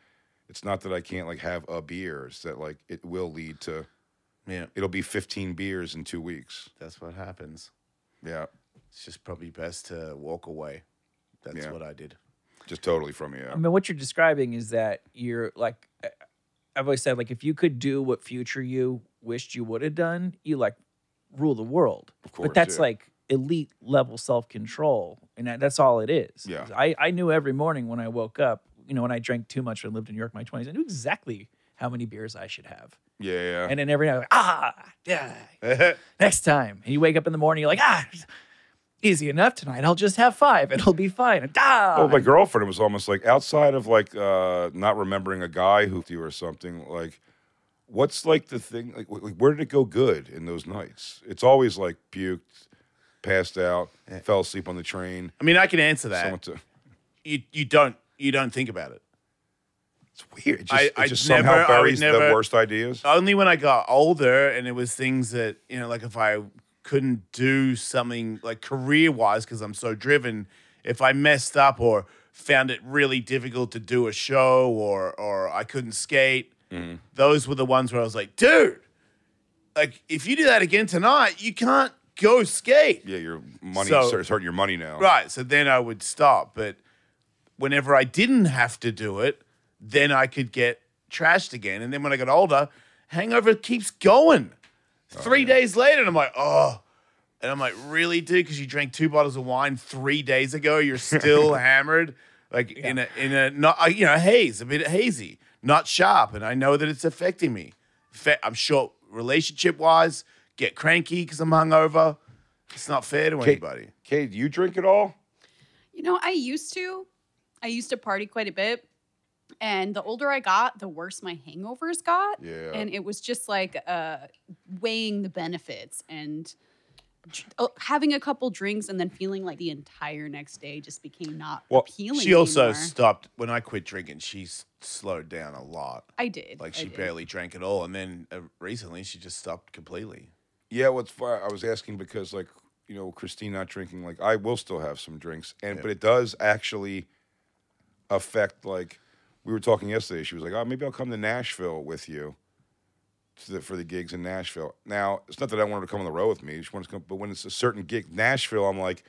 it's not that I can't, like, have a beer. It's that, like, it will lead to, it'll be 15 beers in 2 weeks. That's what happens. Yeah. It's just probably best to walk away. That's what I did. Just totally from you. I mean, what you're describing is that you're, like, I've always said, like, if you could do what future you wished you would have done, you, like, rule the world. Of course. But that's, like, elite level self-control. And that's all it is. Yeah. I knew every morning when I woke up, when I drank too much when I lived in New York in my 20s, I knew exactly how many beers I should have. Yeah, yeah. And then every night, next time. And you wake up in the morning, you're like, easy enough tonight. I'll just have 5. It'll be fine. Well, my girlfriend was almost like, outside of like not remembering a guy who you or something, like, what's like the thing? Like, where did it go good in those nights? It's always like puked, passed out, fell asleep on the train. I mean, I can answer that. You don't think about it. It's weird. It just somehow buries the worst ideas. Only when I got older, and it was things that, like, if I couldn't do something, like, career-wise, because I'm so driven, if I messed up or found it really difficult to do a show or I couldn't skate, those were the ones where I was like, dude, like, if you do that again tonight, you can't go skate. Yeah, your money starts hurting your money now. Right, so then I would stop, but whenever I didn't have to do it, then I could get trashed again. And then when I got older, hangover keeps going. 3 days later, and I'm like, oh. And I'm like, really, dude? Because you drank 2 bottles of wine 3 days ago, you're still hammered, like in a not haze, a bit hazy, not sharp. And I know that it's affecting me. I'm sure relationship-wise, get cranky because I'm hungover. It's not fair to anybody. Kay, do you drink at all? I used to. I used to party quite a bit, and the older I got, the worse my hangovers got. Yeah. And it was just like weighing the benefits and having a couple drinks and then feeling like the entire next day just became appealing. She also stopped when I quit drinking. She slowed down a lot. I did. Like she barely drank at all, and then recently she just stopped completely. Yeah, what's funny? I was asking because Christine not drinking. Like I will still have some drinks, but it does actually affect, like, we were talking yesterday. She was like, oh, maybe I'll come to Nashville with you for the gigs in Nashville. Now, it's not that I want her to come on the road with me. She wants to come, but when it's a certain gig, Nashville, I'm like,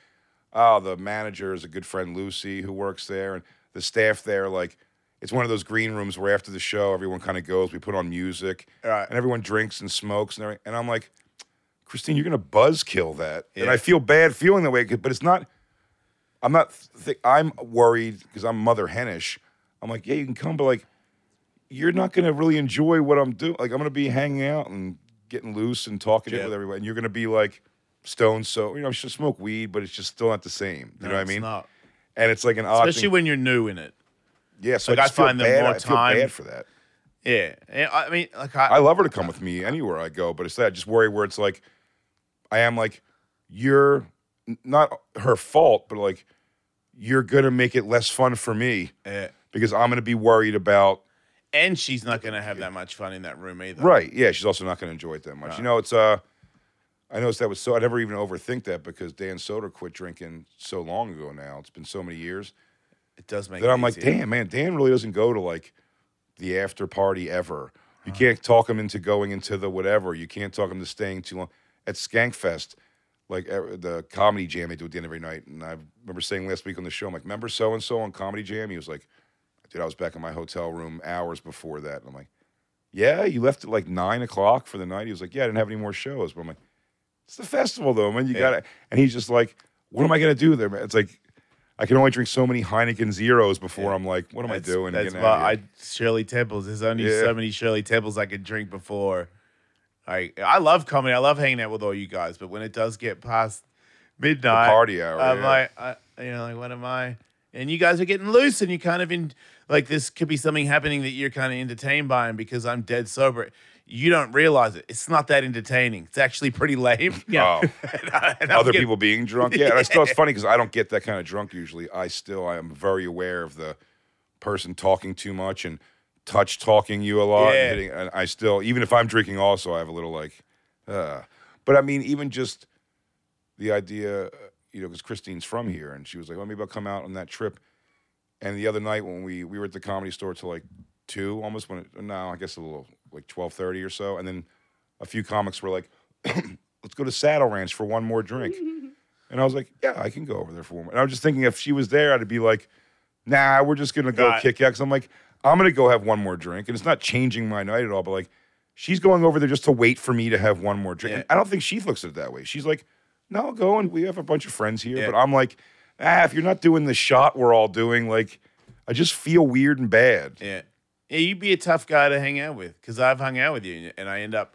oh, the manager is a good friend, Lucy, who works there, and the staff there, like, it's one of those green rooms where after the show, everyone kind of goes, we put on music, and everyone drinks and smokes, and everything. And I'm like, Christine, you're going to buzzkill that. Yeah. And I feel bad feeling that way, but it's not, I'm worried because I'm Mother Hennish. I'm like, yeah, you can come, but like, you're not going to really enjoy what I'm doing. Like, I'm going to be hanging out and getting loose and talking with everyone. And you're going to be like stoned. So, you know, I should smoke weed, but it's just still not the same. You know what I mean? It's not. And it's like an odd thing. When you're new in it. Yeah, so like I find them more time. I feel bad for that. Yeah. And I mean, like, I love her to come with me anywhere I go, but it's that I just worry where it's like, I am like, you're not her fault, but like, you're going to make it less fun for me because I'm going to be worried about. And she's not going to have that much fun in that room either. Right. Yeah. She's also not going to enjoy it that much. Right. You know, it's, I noticed that was so, I never even overthink that because Dan Soder quit drinking so long ago now. It's been so many years. It does make sense. That I'm like, damn, man, Dan really doesn't go to like the after party ever. You can't talk him into going into the whatever. You can't talk him to staying too long. At Skankfest, like the comedy jam they do at the end of every night. And I remember saying last week on the show, I'm like, remember so-and-so on comedy jam? He was like, dude, I was back in my hotel room hours before that. And I'm like, yeah, you left at like 9 o'clock for the night? He was like, yeah, I didn't have any more shows. But I'm like, it's the festival though, man. You got to. And he's just like, what am I going to do there, man? It's like, I can only drink so many Heineken Zeros before I'm like, what am I doing? That's why Shirley Temples. There's only so many Shirley Temples I could drink before. I love comedy. I love hanging out with all you guys. But when it does get past midnight, the party hour, I'm like, you know, like, what am I? And you guys are getting loose, and you kind of like this could be something happening that you're kind of entertained by, and because I'm dead sober, you don't realize it. It's not that entertaining. It's actually pretty lame. Yeah. Oh. And other people being drunk. Yeah. And I still, it's funny because I don't get that kind of drunk usually. I am very aware of the person talking too much and touch talking you a lot. Yeah. And I still, even if I'm drinking also, I have a little like, but I mean, even just the idea. You know, because Christine's from here, and she was like, well, maybe I'll come out on that trip. And the other night when we were at the Comedy Store till like 2, almost I guess a little, like 12:30 or so. And then a few comics were like, let's go to Saddle Ranch for one more drink. And I was like, yeah, I can go over there for one more. And I was just thinking if she was there, I'd be like, nah, we're just going to go kick out. Because I'm like, I'm going to go have one more drink. And it's not changing my night at all. But like, she's going over there just to wait for me to have one more drink. Yeah. And I don't think she looks at it that way. She's like, no, I'll go, and we have a bunch of friends here. Yeah. But I'm like, if you're not doing the shot we're all doing, like, I just feel weird and bad. Yeah. Yeah, you'd be a tough guy to hang out with because I've hung out with you, and I end up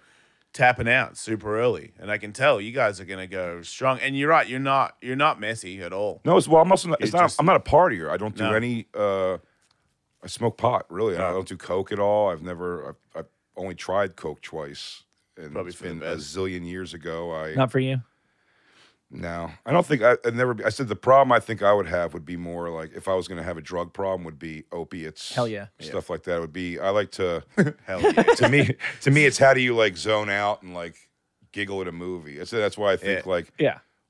tapping out super early. And I can tell you guys are going to go strong. And you're right. You're not messy at all. No, I'm not a partier. I don't do any – I smoke pot, really. No. I don't do coke at all. I've only tried coke twice. And probably it's been a zillion years ago. Not for you? No, I don't think I'd never be. I said the problem I think I would have would be more like if I was going to have a drug problem would be opiates. Hell yeah. Stuff like that would be, I like to, hell yeah. to me, it's how do you like zone out and like giggle at a movie. That's why I think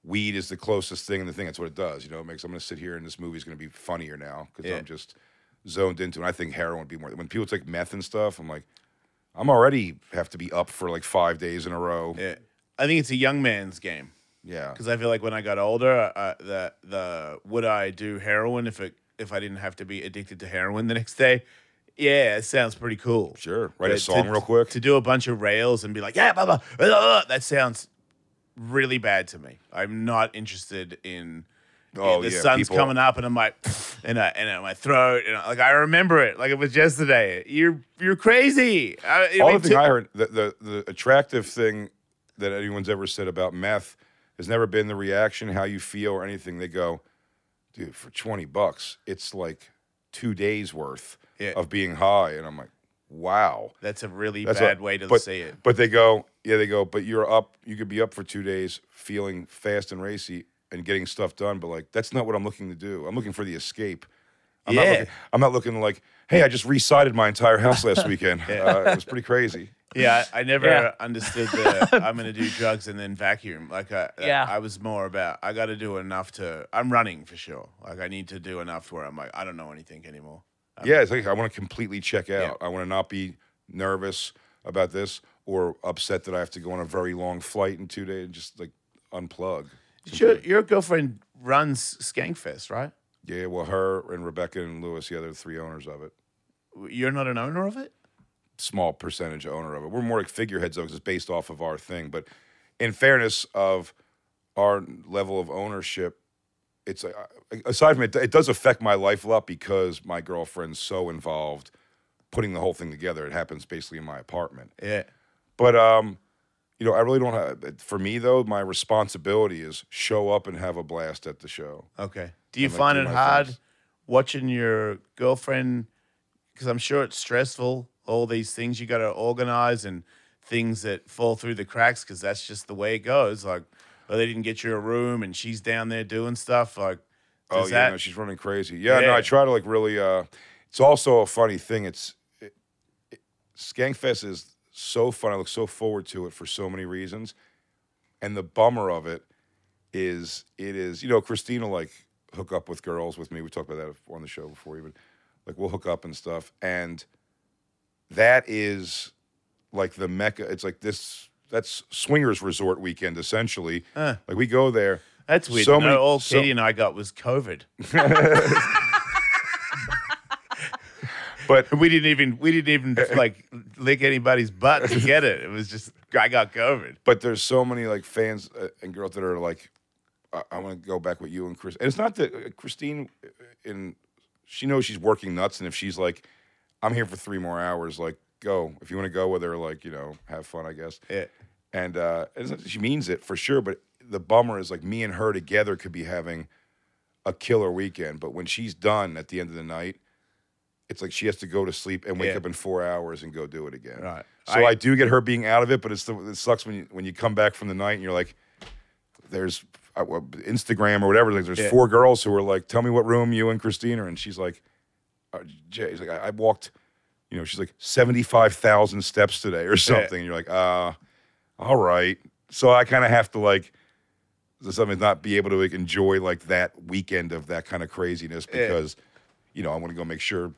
weed is the closest thing and the thing. That's what it does. You know, it makes, I'm going to sit here and this movie's going to be funnier now because I'm just zoned into it. And I think heroin would be more, when people take meth and stuff, I'm like, I'm already have to be up for like 5 days in a row. Yeah. I think it's a young man's game. Yeah, because I feel like when I got older, the would I do heroin if I didn't have to be addicted to heroin the next day? Yeah, it sounds pretty cool. Sure, write a song real quick. To do a bunch of rails and be like, yeah, blah, blah, blah, blah, that sounds really bad to me. I'm not interested in. Sun's people. Coming up, and I'm like, and my throat, and like I remember it, like it was yesterday. You're crazy. I heard the attractive thing that anyone's ever said about meth. There's never been the reaction, how you feel or anything. They go, dude, for $20, it's like 2 days worth of being high. And I'm like, wow. That's a really bad way to say it. But they go, but you're up, you could be up for 2 days feeling fast and racy and getting stuff done. But like, that's not what I'm looking to do. I'm looking for the escape. I'm not looking like, hey, I just resided my entire house last weekend. It was pretty crazy. Yeah, I never understood that I'm going to do drugs and then vacuum. Like, I was more about, I got to do enough to, I'm running for sure. Like, I need to do enough where I'm like, I don't know anything anymore. It's like I want to completely check out. I want to not be nervous about this or upset that I have to go on a very long flight in 2 days and just, like, unplug. Your girlfriend runs Skankfest, right? Yeah, well, her and Rebecca and Lewis, the other three owners of it. You're not an owner of it? Small percentage owner of it. We're more like figureheads, though, because it's based off of our thing. But in fairness of our level of ownership, it's aside from it, it does affect my life a lot because my girlfriend's so involved putting the whole thing together. It happens basically in my apartment. Yeah. But, you know, I really don't have – for me, though, my responsibility is show up and have a blast at the show. Okay. Do you find it hard watching your girlfriend – because I'm sure it's stressful, all these things you got to organize and things that fall through the cracks because that's just the way it goes. Like, well, they didn't get you a room and she's down there doing stuff. Like, oh, yeah, no, she's running crazy. Yeah, no, I try to, like, really it's also a funny thing. Skankfest is – so fun. I look so forward to it for so many reasons. And the bummer of it is, you know, Christina, like, hook up with girls with me. We talked about that on the show before even. Like, we'll hook up and stuff. And that is, like, the mecca. It's like this, that's swingers resort weekend, essentially. Like, we go there. That's weird. So many, all Katie and I got was COVID. But we didn't even like lick anybody's butt to get it. It was just I got COVID. But there's so many like fans and girls that are like, I want to go back with you and Chris. And it's not that Christine, and she knows she's working nuts. And if she's like, I'm here for 3 more hours, like go if you want to go with her, like you know, have fun, I guess. Yeah. And she means it for sure. But the bummer is like me and her together could be having a killer weekend. But when she's done at the end of the night. It's like she has to go to sleep and wake up in 4 hours and go do it again. Right. So I do get her being out of it, but it sucks when you come back from the night and you're like, there's Instagram or whatever. Like, there's 4 girls who are like, tell me what room you and Christine are. And she's like, Jay, she's like, I walked, you know, she's like 75,000 steps today or something. Yeah. And you're like, all right. So I kind of have to like, something not be able to like, enjoy like that weekend of that kind of craziness because, you know, I want to go make sure.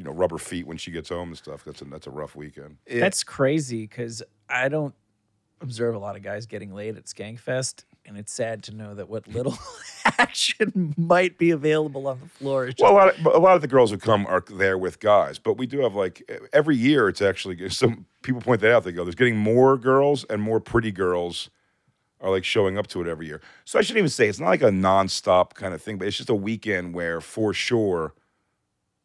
You know, rubber feet when she gets home and stuff. That's a rough weekend. Yeah. That's crazy because I don't observe a lot of guys getting laid at Skankfest, and it's sad to know that what little action might be available on the floor. Well, a lot of the girls who come are there with guys, but we do have like every year. It's actually some people point that out. They go, "There's getting more girls and more pretty girls are like showing up to it every year." So I shouldn't even say it's not like a nonstop kind of thing, but it's just a weekend where for sure.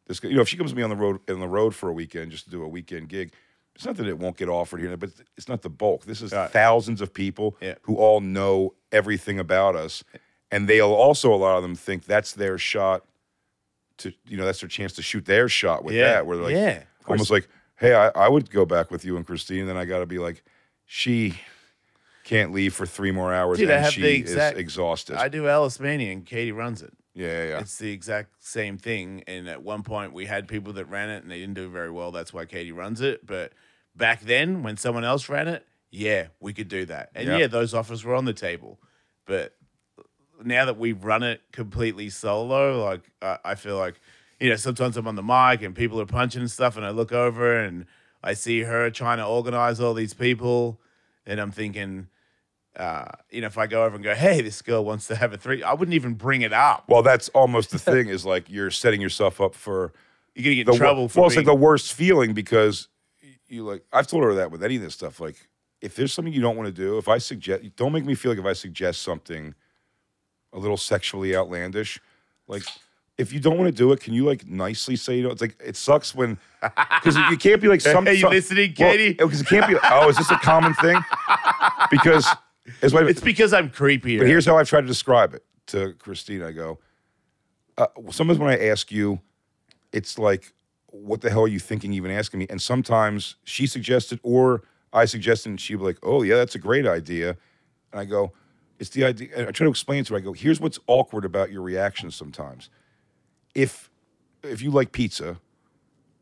This, you know, if she comes to me on the road for a weekend just to do a weekend gig, it's not that it won't get offered here, but it's not the bulk. This is thousands of people who all know everything about us, and they'll also a lot of them think that's their shot to you know that's their chance to shoot their shot with that. Where they're like almost like, hey, I would go back with you and Christine, and then I got to be like, she can't leave for 3 more hours, dude, and she is exhausted. I do Alice Mania, and Katie runs it. Yeah. It's the exact same thing. And at one point, we had people that ran it, and they didn't do very well. That's why Katie runs it. But back then, when someone else ran it, we could do that. And, those offers were on the table. But now that we've run it completely solo, like I feel like, you know, sometimes I'm on the mic, and people are punching and stuff, and I look over, and I see her trying to organize all these people, and I'm thinking – you know, if I go over and go, hey, this girl wants to have a 3, I wouldn't even bring it up. Well, that's almost the thing is like you're setting yourself up for – you're going to get in trouble for it's like the worst feeling because you like – I've told her that with any of this stuff. Like if there's something you don't want to do, if I suggest – don't make me feel like if I suggest something a little sexually outlandish, like if you don't want to do it, can you like nicely say you don't? It's like it sucks when – because you can't be like some – Are you listening, Katie? Because it can't be – oh, is this a common thing? Because – It's because I'm creepy. But here's how I've tried to describe it to Christina. I go, sometimes when I ask you, it's like, what the hell are you thinking even asking me? And sometimes she suggested or I suggested, and she'd be like, oh, yeah, that's a great idea. And I go, it's the idea. And I try to explain it to her. I go, here's what's awkward about your reactions sometimes. If you like pizza,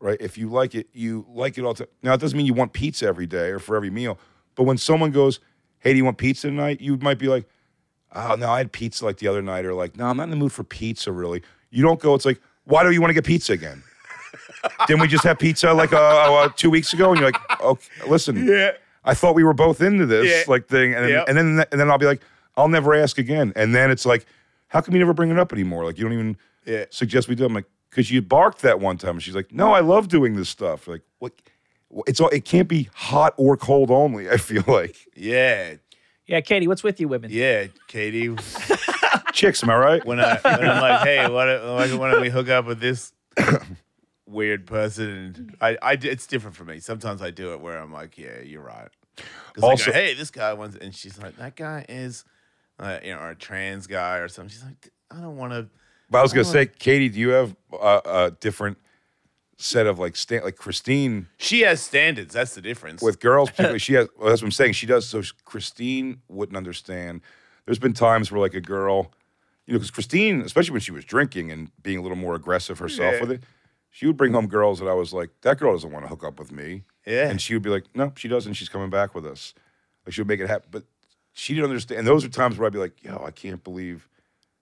right, if you like it all the time. Now, it doesn't mean you want pizza every day or for every meal. But when someone goes... hey, do you want pizza tonight? You might be like, oh, no, I had pizza like the other night. Or like, no, I'm not in the mood for pizza, really. You don't go, it's like, why do you want to get pizza again? Didn't we just have pizza like 2 weeks ago? And you're like, okay, listen, I thought we were both into this like thing. And then, and then I'll be like, I'll never ask again. And then it's like, how come you never bring it up anymore? Like, you don't even suggest we do it. I'm like, because you barked that one time. And she's like, no, I love doing this stuff. Like, what? It can't be hot or cold only, I feel like. Yeah. Yeah, Katie, what's with you women? Yeah, Katie. Chicks, am I right? When I'm like, hey, why don't we hook up with this weird person? And it's different for me. Sometimes I do it where I'm like, yeah, you're right. Also, I go, hey, this guy wants, and she's like, that guy is, or a trans guy or something. She's like, I don't want to. But I was gonna say, Katie, do you have a different set of like Christine? She has standards. That's the difference with girls. Particularly, she has. Well, that's what I'm saying. She does. So Christine wouldn't understand. There's been times where like a girl, because Christine, especially when she was drinking and being a little more aggressive herself with it, she would bring home girls that I was like, that girl doesn't want to hook up with me. Yeah. And she would be like, no, she doesn't. She's coming back with us. Like she would make it happen. But she didn't understand. And those are times where I'd be like, yo, I can't believe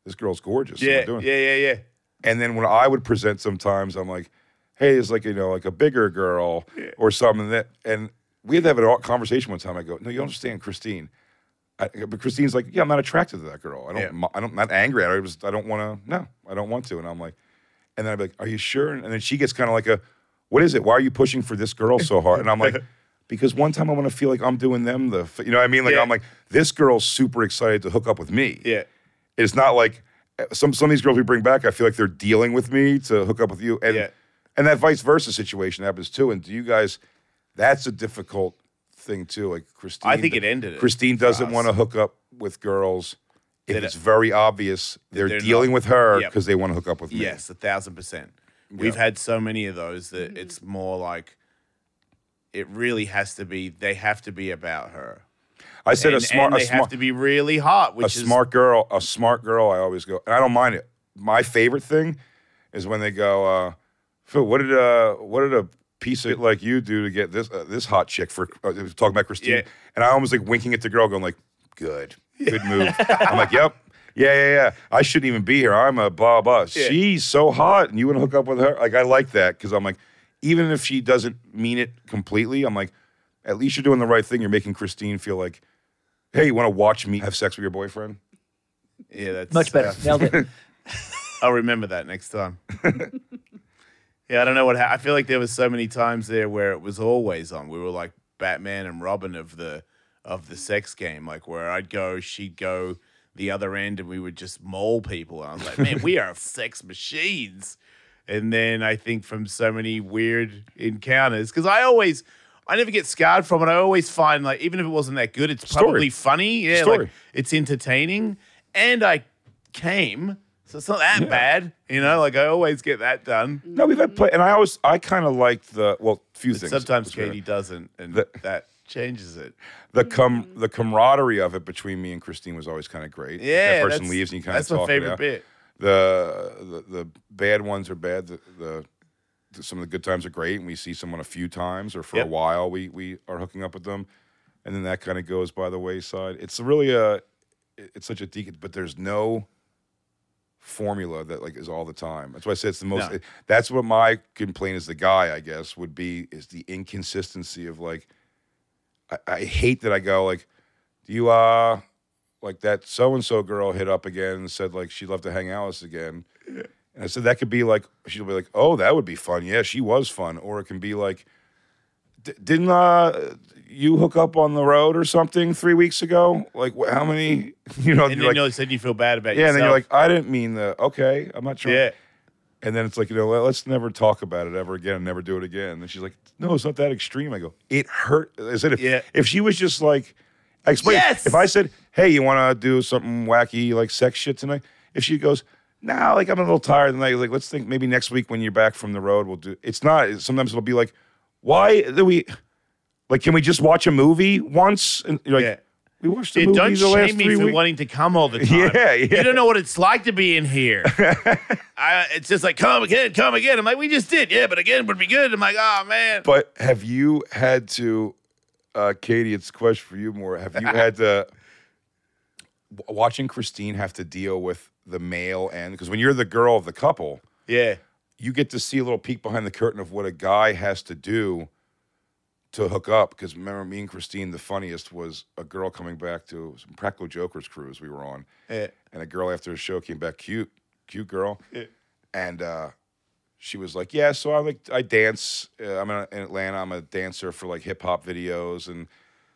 this girl's gorgeous. Yeah, doing. Yeah. And then when I would present sometimes, I'm like, hey, it's like, like a bigger girl or something. And we had to have a conversation one time. I go, no, you don't understand Christine. But Christine's like, yeah, I'm not attracted to that girl. I'm not angry at her. I don't want to. And I'm like, and then I'd be like, are you sure? And then she gets kind of like what is it? Why are you pushing for this girl so hard? And I'm like, because one time I want to feel like I'm doing them you know what I mean? Like, I'm like, this girl's super excited to hook up with me. Yeah. It's not like, some of these girls we bring back, I feel like they're dealing with me to hook up with you. And that vice versa situation happens too. And do you guys, that's a difficult thing too. Like Christine, I think it ended. Christine doesn't want to hook up with girls if it's very obvious they're dealing with her because they want to hook up with me. Yes, 1,000%. We've had so many of those that it's more like it really has to be. They have to be about her. I said have to be really hot. Which is smart girl. A smart girl. I always go, and I don't mind it. My favorite thing is when they go, Phil, what did a piece of it like you do to get this hot chick for talking about Christine? Yeah. And I almost like winking at the girl, going like, good move. I'm like, yep. Yeah. I shouldn't even be here. I'm a blah, blah. Yeah. She's so hot and you want to hook up with her? Like, I like that because I'm like, even if she doesn't mean it completely, I'm like, at least you're doing the right thing. You're making Christine feel like, hey, you want to watch me have sex with your boyfriend? Yeah, that's much better. Nailed it. I'll remember that next time. Yeah, I don't know what happened. I feel like there was so many times there where it was always on. We were like Batman and Robin of the sex game, like where I'd go, she'd go the other end, and we would just maul people. And I was like, man, we are sex machines. And then I think from so many weird encounters, because I never get scarred from it. I always find like, even if it wasn't that good, it's probably funny. Yeah, like, it's entertaining. And I came, so it's not that bad. Like I always get that done. No, we've had play. And I kind of like few things. Sometimes Katie doesn't, and that changes it. The camaraderie of it between me and Christine was always kind of great. Yeah, that person leaves and you kind of talk. That's my favorite bit. The bad ones are bad. Some of the good times are great, and we see someone a few times or for a while. We are hooking up with them, and then that kind of goes by the wayside. It's really it's such a deacon, but there's no formula that like is all the time. That's why I say it's the most. No. That's what my complaint as the guy, I guess, would be is the inconsistency of like. I hate that I go like, do you like that so-and-so girl hit up again and said like she'd love to hang out with us again. Yeah. And I said that could be like, she'll be like, oh, that would be fun. Yeah, she was fun. Or it can be like, didn't you hook up on the road or something 3 weeks ago? Like how many, And then you said you feel bad about yourself. Yeah, and then you're like, I didn't mean okay, I'm not sure. Yeah. And then it's like, let's never talk about it ever again and never do it again. And she's like, no, it's not that extreme. I go, it hurt. I said, if she was just like, I explained, if I said, hey, you want to do something wacky, like sex shit tonight? If she goes, nah, like I'm a little tired tonight. Like, let's think maybe next week when you're back from the road, we'll do, it's not, sometimes it'll be like, why do we, like, can we just watch a movie once? And you're like, we watched the movie the last 3 weeks. Don't shame me for wanting to come all the time. Yeah, yeah. You don't know what it's like to be in here. It's just like, come again. I'm like, we just did. Yeah, but again would be good. I'm like, oh, man. But have you had to, Katie, it's a question for you more. Have you had to, watching Christine have to deal with the male end? Because when you're the girl of the couple, you get to see a little peek behind the curtain of what a guy has to do to hook up, because remember me and Christine, the funniest was a girl coming back to some Practical Jokers cruise we were on, and a girl after a show came back, cute girl, and she was like, yeah, so I dance. I'm in Atlanta. I'm a dancer for like hip hop videos, and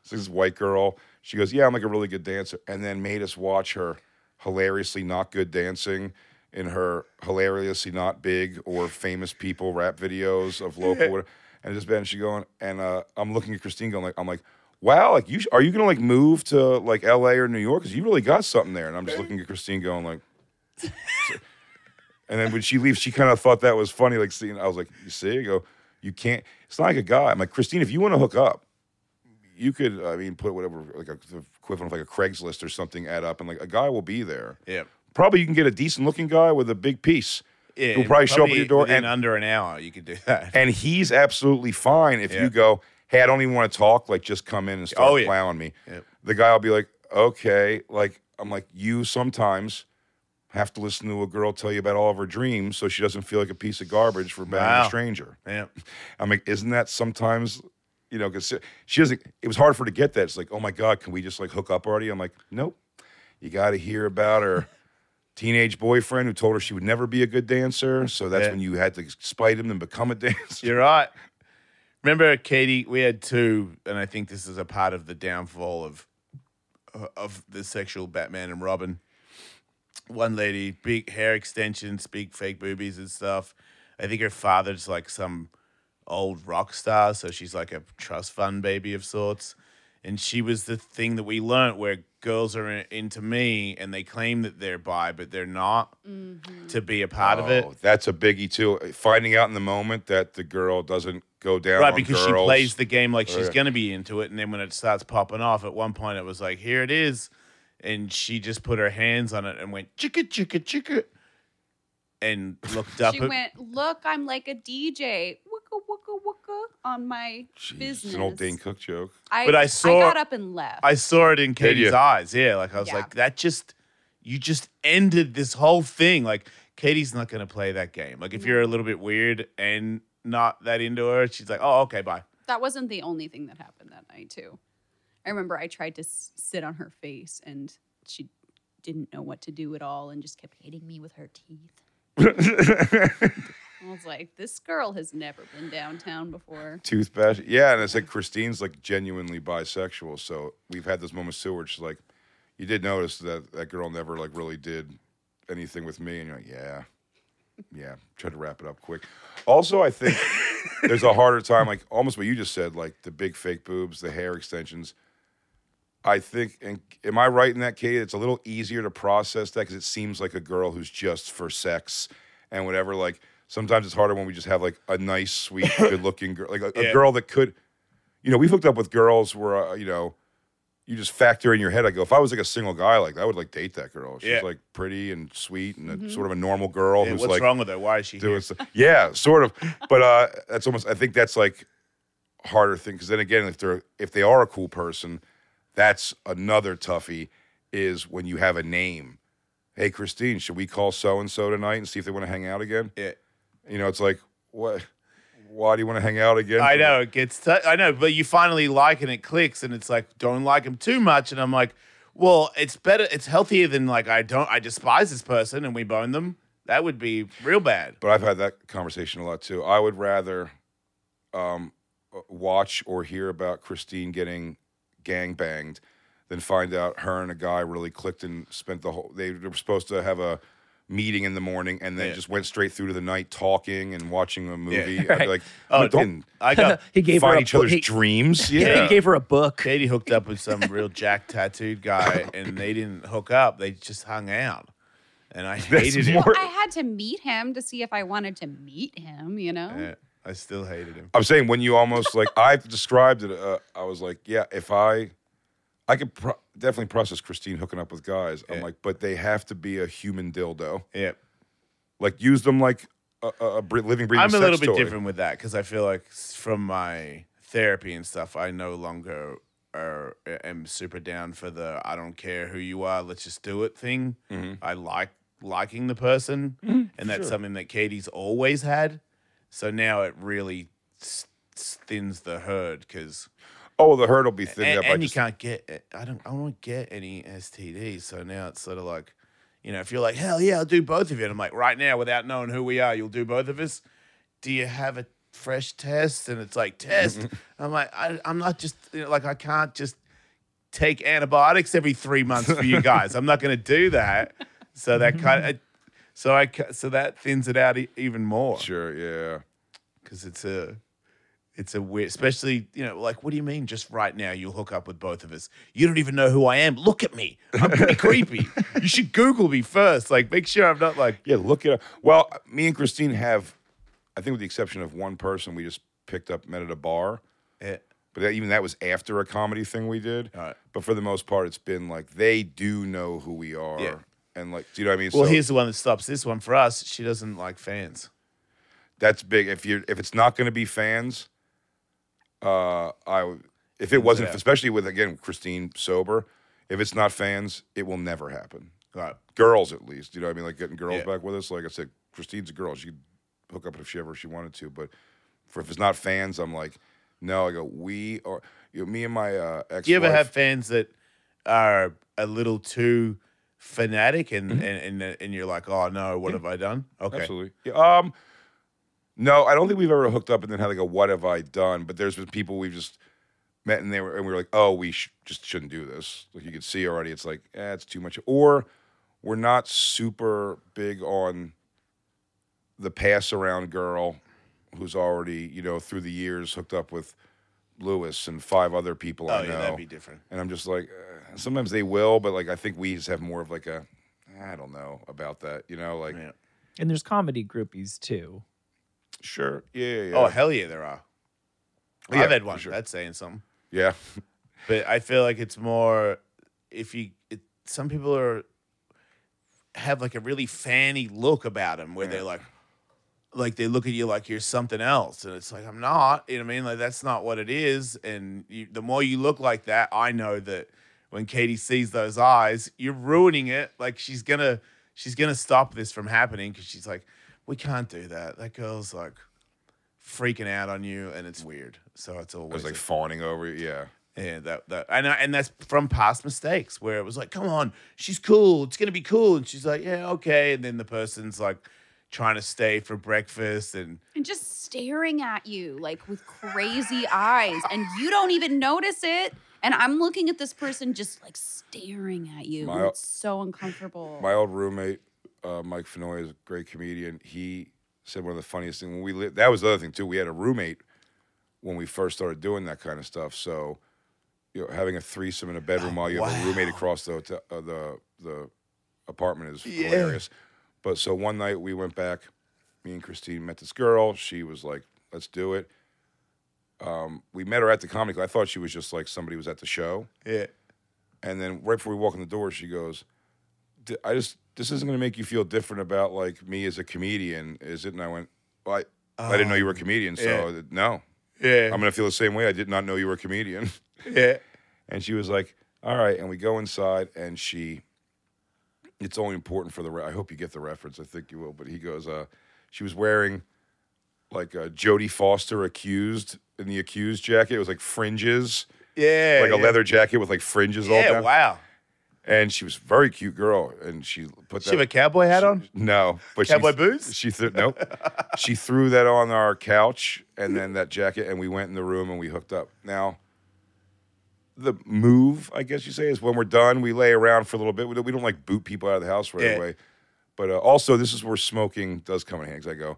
It's this white girl. She goes, yeah, I'm like a really good dancer. And then made us watch her hilariously not good dancing in her hilariously not big or famous people rap videos of local. And just Ben, she going, and I'm looking at Christine going, like, I'm like, wow, like, you are you going to, like, move to, like, L.A. or New York? Because you really got something there. And I'm just looking at Christine going, like. And then when she leaves, she kind of thought that was funny. Like, seeing, I was like, you see? I go, you can't. It's not like a guy. I'm like, Christine, if you want to hook up, you could, I mean, put whatever, like, a equivalent of, like, a Craigslist or something, add up. And, like, a guy will be there. Yeah. Probably you can get a decent-looking guy with a big piece. Yeah, who'll probably show up at your door. And under an hour, you could do that. And he's absolutely fine if you go, hey, I don't even want to talk. Like, just come in and start clowning me. Yeah. The guy will be like, okay. Like, I'm like, you sometimes have to listen to a girl tell you about all of her dreams so she doesn't feel like a piece of garbage for being a stranger. Yeah. I'm like, isn't that sometimes, you know, because she doesn't, it was hard for her to get that. It's like, oh, my God, can we just, like, hook up already? I'm like, nope. You got to hear about her teenage boyfriend who told her she would never be a good dancer. So that's when you had to spite him and become a dancer. You're right. Remember, Katie, we had two, and I think this is a part of the downfall of the sexual Batman and Robin. One lady, big hair extensions, big fake boobies and stuff. I think her father's like some old rock star, so she's like a trust fund baby of sorts. And she was the thing that we learned where girls are into me and they claim that they're bi, but they're not to be a part of it. That's a biggie too. Finding out in the moment that the girl doesn't go down right, on because girls. She plays the game like she's going to be into it. And then when it starts popping off, at one point it was like, here it is. And she just put her hands on it and went, chicka, chicka, chicka. And looked up. She went, look, I'm like a DJ. Wicka, wicka, wicka on my business. It's an old Dane Cook joke. I got up and left. I saw it in Katie's eyes. Yeah, like I was like, that just, you just ended this whole thing. Like, Katie's not going to play that game. Like, if you're a little bit weird and not that into her, she's like, oh, okay, bye. That wasn't the only thing that happened that night, too. I remember I tried to sit on her face, and she didn't know what to do at all and just kept hitting me with her teeth. I was like, this girl has never been downtown before. Tooth bash. Yeah, and it's like Christine's like genuinely bisexual. So we've had this moment too where she's like, you did notice that that girl never like really did anything with me. And you're like, yeah, try to wrap it up quick. Also, I think there's a harder time, like almost what you just said, like the big fake boobs, the hair extensions. I think, and am I right in that, Katie? It's a little easier to process that because it seems like a girl who's just for sex and whatever. Like, sometimes it's harder when we just have, like, a nice, sweet, good-looking girl. Like, a girl that could, you know, we've hooked up with girls where, you know, you just factor in your head. I go, if I was, like, a single guy, like, I would, like, date that girl. She's, like, pretty and sweet and sort of a normal girl. Yeah, who's what's wrong with her? Why is she here? Yeah, sort of. But that's almost, I think that's, like, harder thing because then, again, if they are a cool person, that's another toughie is when you have a name. Hey, Christine, should we call so-and-so tonight and see if they want to hang out again? Yeah. You know, it's like, what? Why do you want to hang out again? I know. It gets I know, but you finally like and it clicks and it's like, don't like them too much. And I'm like, well, it's better. It's healthier than like, I despise this person and we bone them. That would be real bad. But I've had that conversation a lot too. I would rather watch or hear about Christine getting gang-banged, then find out her and a guy really clicked and spent the whole... They were supposed to have a meeting in the morning and then just went straight through to the night talking and watching a movie. I'd be like, he gave find her each other's dreams. Yeah, he gave her a book. Katie hooked up with some real jack tattooed guy and they didn't hook up. They just hung out. And I hated it. Well, I had to meet him to see if I wanted to meet him, you know? Yeah. I still hated him. I'm saying when you almost like, I've described it, I was like, yeah, if I could definitely process Christine hooking up with guys. I'm like, but they have to be a human dildo. Yeah. Like use them like a living, breathing sex toy. I'm a little bit different with that because I feel like from my therapy and stuff, I no longer am super down for the I don't care who you are, let's just do it thing. Mm-hmm. I like liking the person. Mm-hmm. And that's something that Katie's always had. So now it really thins the herd because the herd will be thinned up. And you can't get I don't get any STDs. So now it's sort of like, you know, if you're like hell yeah, I'll do both of you. And I'm like right now without knowing who we are, you'll do both of us. Do you have a fresh tests, and it's like, test. I'm like, I'm not just, you know, like, I can't just take antibiotics every 3 months for you guys. I'm not going to do that. So that kind of, so that thins it out even more. Sure, yeah. Because it's a weird, especially, you know, like, what do you mean just right now you'll hook up with both of us? You don't even know who I am. Look at me. I'm pretty creepy. You should Google me first. Like, make sure I'm not like. Yeah, look it up. Well, me and Christine have, I think with the exception of one person, we just picked up, met at a bar. Yeah. But that, even that was after a comedy thing we did. All right. But for the most part, it's been like, they do know who we are. Yeah. And like, do you know what I mean? Well, so, here's the one that stops this one for us. She doesn't like fans. That's big. If it's not going to be fans, if it wasn't, especially with, again, Christine sober, if it's not fans, it will never happen. Right. Girls, at least, you know what I mean? Like, getting girls back with us. Like I said, Christine's a girl. She'd hook up if she wanted to. But if it's not fans, I'm like, no. I go, we are, you know, me and my ex-wife. Do you ever have fans that are a little too fanatic and you're like, oh no, what have I done? Okay, absolutely. Yeah, no, I don't think we've ever hooked up and then had like a what have I done, but there's been people we've just met and we were like, oh, we just shouldn't do this. Like, you can see already, it's like, it's too much. Or we're not super big on the pass around girl who's already, you know, through the years hooked up with Lewis and 5 other people I know. Yeah, that'd be different. And I'm just like, sometimes they will, but like, I think we just have more of like a, I don't know about that, you know, like. Yeah. And there's comedy groupies too. Sure. Yeah. Oh, hell yeah, there are. Yeah, I've had one. Sure. That's saying something. Yeah. But I feel like it's more some people have like a really fanny look about them where they're like they look at you like you're something else, and it's like, I'm not. You know what I mean? Like, that's not what it is. And the more you look like that, I know that when Katie sees those eyes, you're ruining it. Like, she's gonna stop this from happening because she's like, we can't do that. That girl's like freaking out on you, and it's weird. So it's always like fawning over you. Yeah. Yeah, that and that's from past mistakes where it was like, come on, she's cool, it's gonna be cool, and she's like, yeah, okay, and then the person's like trying to stay for breakfast and just staring at you like with crazy eyes, and you don't even notice it. And I'm looking at this person just like staring at you. It's so uncomfortable. My old roommate, Mike Fenoy, is a great comedian. He said one of the funniest things when we lived. That was the other thing too. We had a roommate when we first started doing that kind of stuff. So, you know, having a threesome in a bedroom while you have a roommate across the hotel, the apartment is hilarious. But so one night we went back. Me and Christine met this girl. She was like, "Let's do it." We met her at the comedy club. I thought she was just like somebody was at the show. Yeah. And then right before we walk in the door, she goes, "This isn't going to make you feel different about like me as a comedian, is it?" And I went, "Well, I didn't know you were a comedian, so no. Yeah, I'm going to feel the same way. I did not know you were a comedian." Yeah. And she was like, "All right." And we go inside, and it's only important for the I hope you get the reference. I think you will. But he goes, she was wearing like a Jodie Foster Accused in the Accused jacket. It was like fringes. Yeah. Like a leather jacket with like fringes all down. Yeah, wow. And she was a very cute girl, and she put that. She have a cowboy hat on? No. But cowboy boots? Nope. She threw that on our couch, and then that jacket, and we went in the room and we hooked up. Now, the move, I guess you say, is when we're done, we lay around for a little bit. We don't like boot people out of the house right away. But also, this is where smoking does come in handy. I go,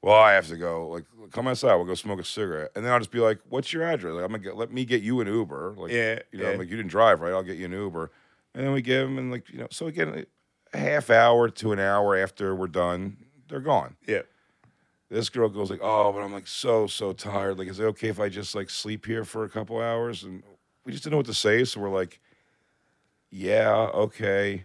well, I have to go. Like, come outside. We'll go smoke a cigarette. And then I'll just be like, what's your address? Like, let me get you an Uber. Like, you know, I'm like, you didn't drive, right? I'll get you an Uber. And then we give them, and like, you know, so again, a half hour to an hour after we're done, they're gone. Yeah. This girl goes like, oh, but I'm like so tired. Like, is it okay if I just like sleep here for a couple hours? And we just didn't know what to say, so we're like, yeah, okay,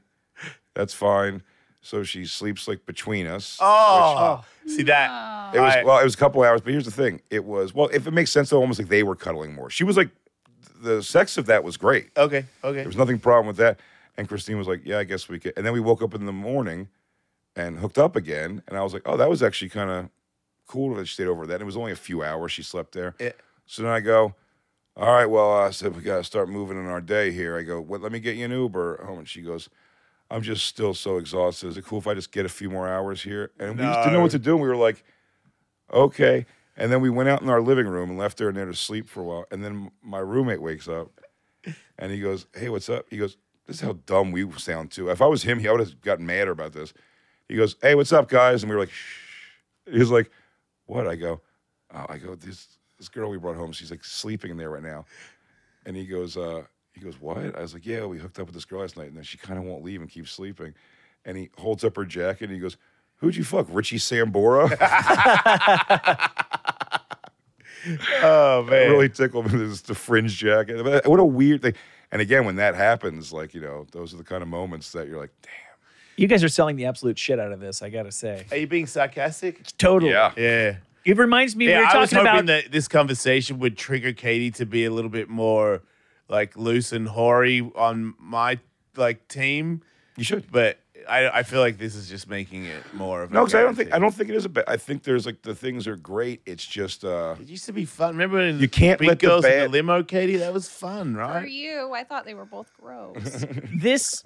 that's fine. So she sleeps like between us. Oh, see that? It was a couple hours, but here's the thing. It was, well, if it makes sense, though, almost like they were cuddling more. She was like, the sex of that was great. Okay. There was nothing problem with that. And Christine was like, yeah, I guess we could. And then we woke up in the morning and hooked up again. And I was like, oh, that was actually kind of cool that she stayed over that. And it was only a few hours she slept there. Yeah. So then I go, all right, well, I said, we got to start moving in our day here. I go, well, let me get you an Uber home. And she goes, I'm just still so exhausted. Is it cool if I just get a few more hours here? And we just didn't know what to do. And we were like, okay. And then we went out in our living room and left her in there to sleep for a while. And then my roommate wakes up, and he goes, "Hey, what's up?" He goes, "This is how dumb we sound too. If I was him, he would have gotten madder about this." He goes, "Hey, what's up, guys?" And we were like, "Shh." He was like, "What?" I go, "Oh," I go, "This girl we brought home, she's like sleeping in there right now." And he goes, "What?" I was like, "Yeah, we hooked up with this girl last night, and then she kind of won't leave and keeps sleeping." And he holds up her jacket and he goes, "Who'd you fuck, Richie Sambora?" Oh man, it really tickled me. This the fringe jacket. What a weird thing. And again, when that happens, like, you know, those are the kind of moments that you're like, damn. You guys are selling the absolute shit out of this, I gotta say. Are you being sarcastic? Totally. Yeah. It reminds me we were talking about. I was hoping that this conversation would trigger Katie to be a little bit more like loose and hoary on my like team. You should, but I feel like this is just making it more of a because I don't think it is a bad. I think there's like the things are great. It's just it used to be fun. Remember when you can't big let girls in the limo, Katie? That was fun, right? For you, I thought they were both gross. This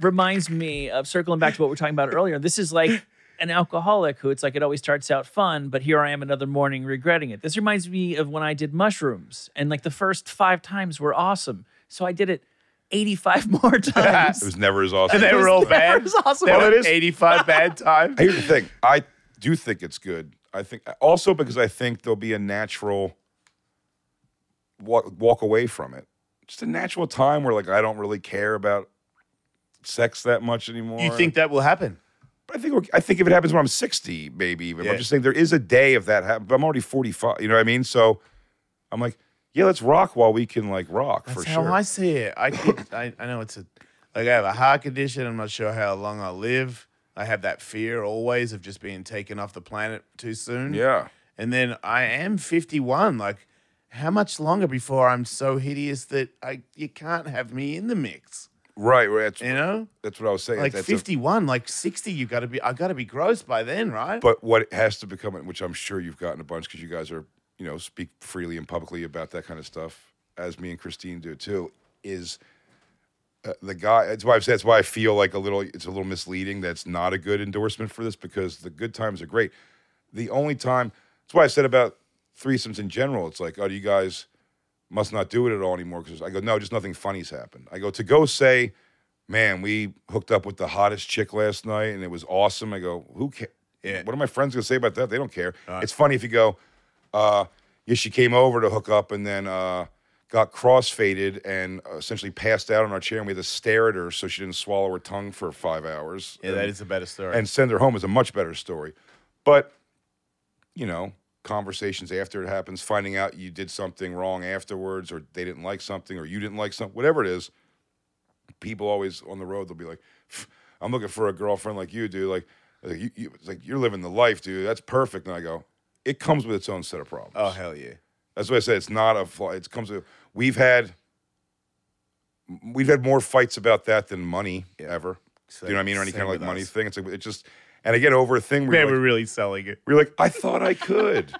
reminds me of circling back to what we were talking about earlier. This is like an alcoholic who it's like it always starts out fun, but here I am another morning regretting it. This reminds me of when I did mushrooms, and like the first 5 times were awesome, so I did it 85 more times. It was never as awesome. And they were all bad. It was awesome. Well, it is 85 bad times. Here's the thing. I do think it's good. I think also because I think there'll be a natural walk away from it. Just a natural time where like I don't really care about sex that much anymore. You think that will happen? But I think if it happens when I'm 60, maybe even. Yeah. I'm just saying there is a day of that happen. But I'm already 45. You know what I mean? So I'm like, yeah, let's rock while we can, like, rock. That's for sure. That's how I see it. I know it's like, I have a heart condition. I'm not sure how long I'll live. I have that fear always of just being taken off the planet too soon. Yeah. And then I am 51. Like, how much longer before I'm so hideous that you can't have me in the mix? Right. That's, you know? That's what I was saying. Like, that's 51, like 60, I've got to be gross by then, right? But what has to become, which I'm sure you've gotten a bunch because you guys are, you know, speak freely and publicly about that kind of stuff, as me and Christine do too, is the guy. That's why I feel like it's a little misleading. That's not a good endorsement for this because the good times are great. The only time, that's why I said about threesomes in general, it's like, oh, you guys must not do it at all anymore. Because I go, no, just nothing funny's happened. I go, to go say, man, we hooked up with the hottest chick last night and it was awesome. I go, who cares? Yeah. What are my friends going to say about that? They don't care. Right. It's funny if you go, yeah, she came over to hook up and then got crossfaded and essentially passed out on our chair, and we had to stare at her so she didn't swallow her tongue for 5 hours. Yeah, that is a better story. And send her home is a much better story. But, you know, conversations after it happens, finding out you did something wrong afterwards or they didn't like something or you didn't like something, whatever it is, people always on the road, they'll be like, I'm looking for a girlfriend like you, dude. Like it's like you're living the life, dude. That's perfect. And I go, it comes with its own set of problems. Oh, hell yeah. That's what I said. It's not a flaw. It comes with, we've had more fights about that than money ever. Same, do you know what I mean? Or any kind of like money thing. It's like, it just, and again, over a thing. Man, we're really selling it. We're like, I thought I could.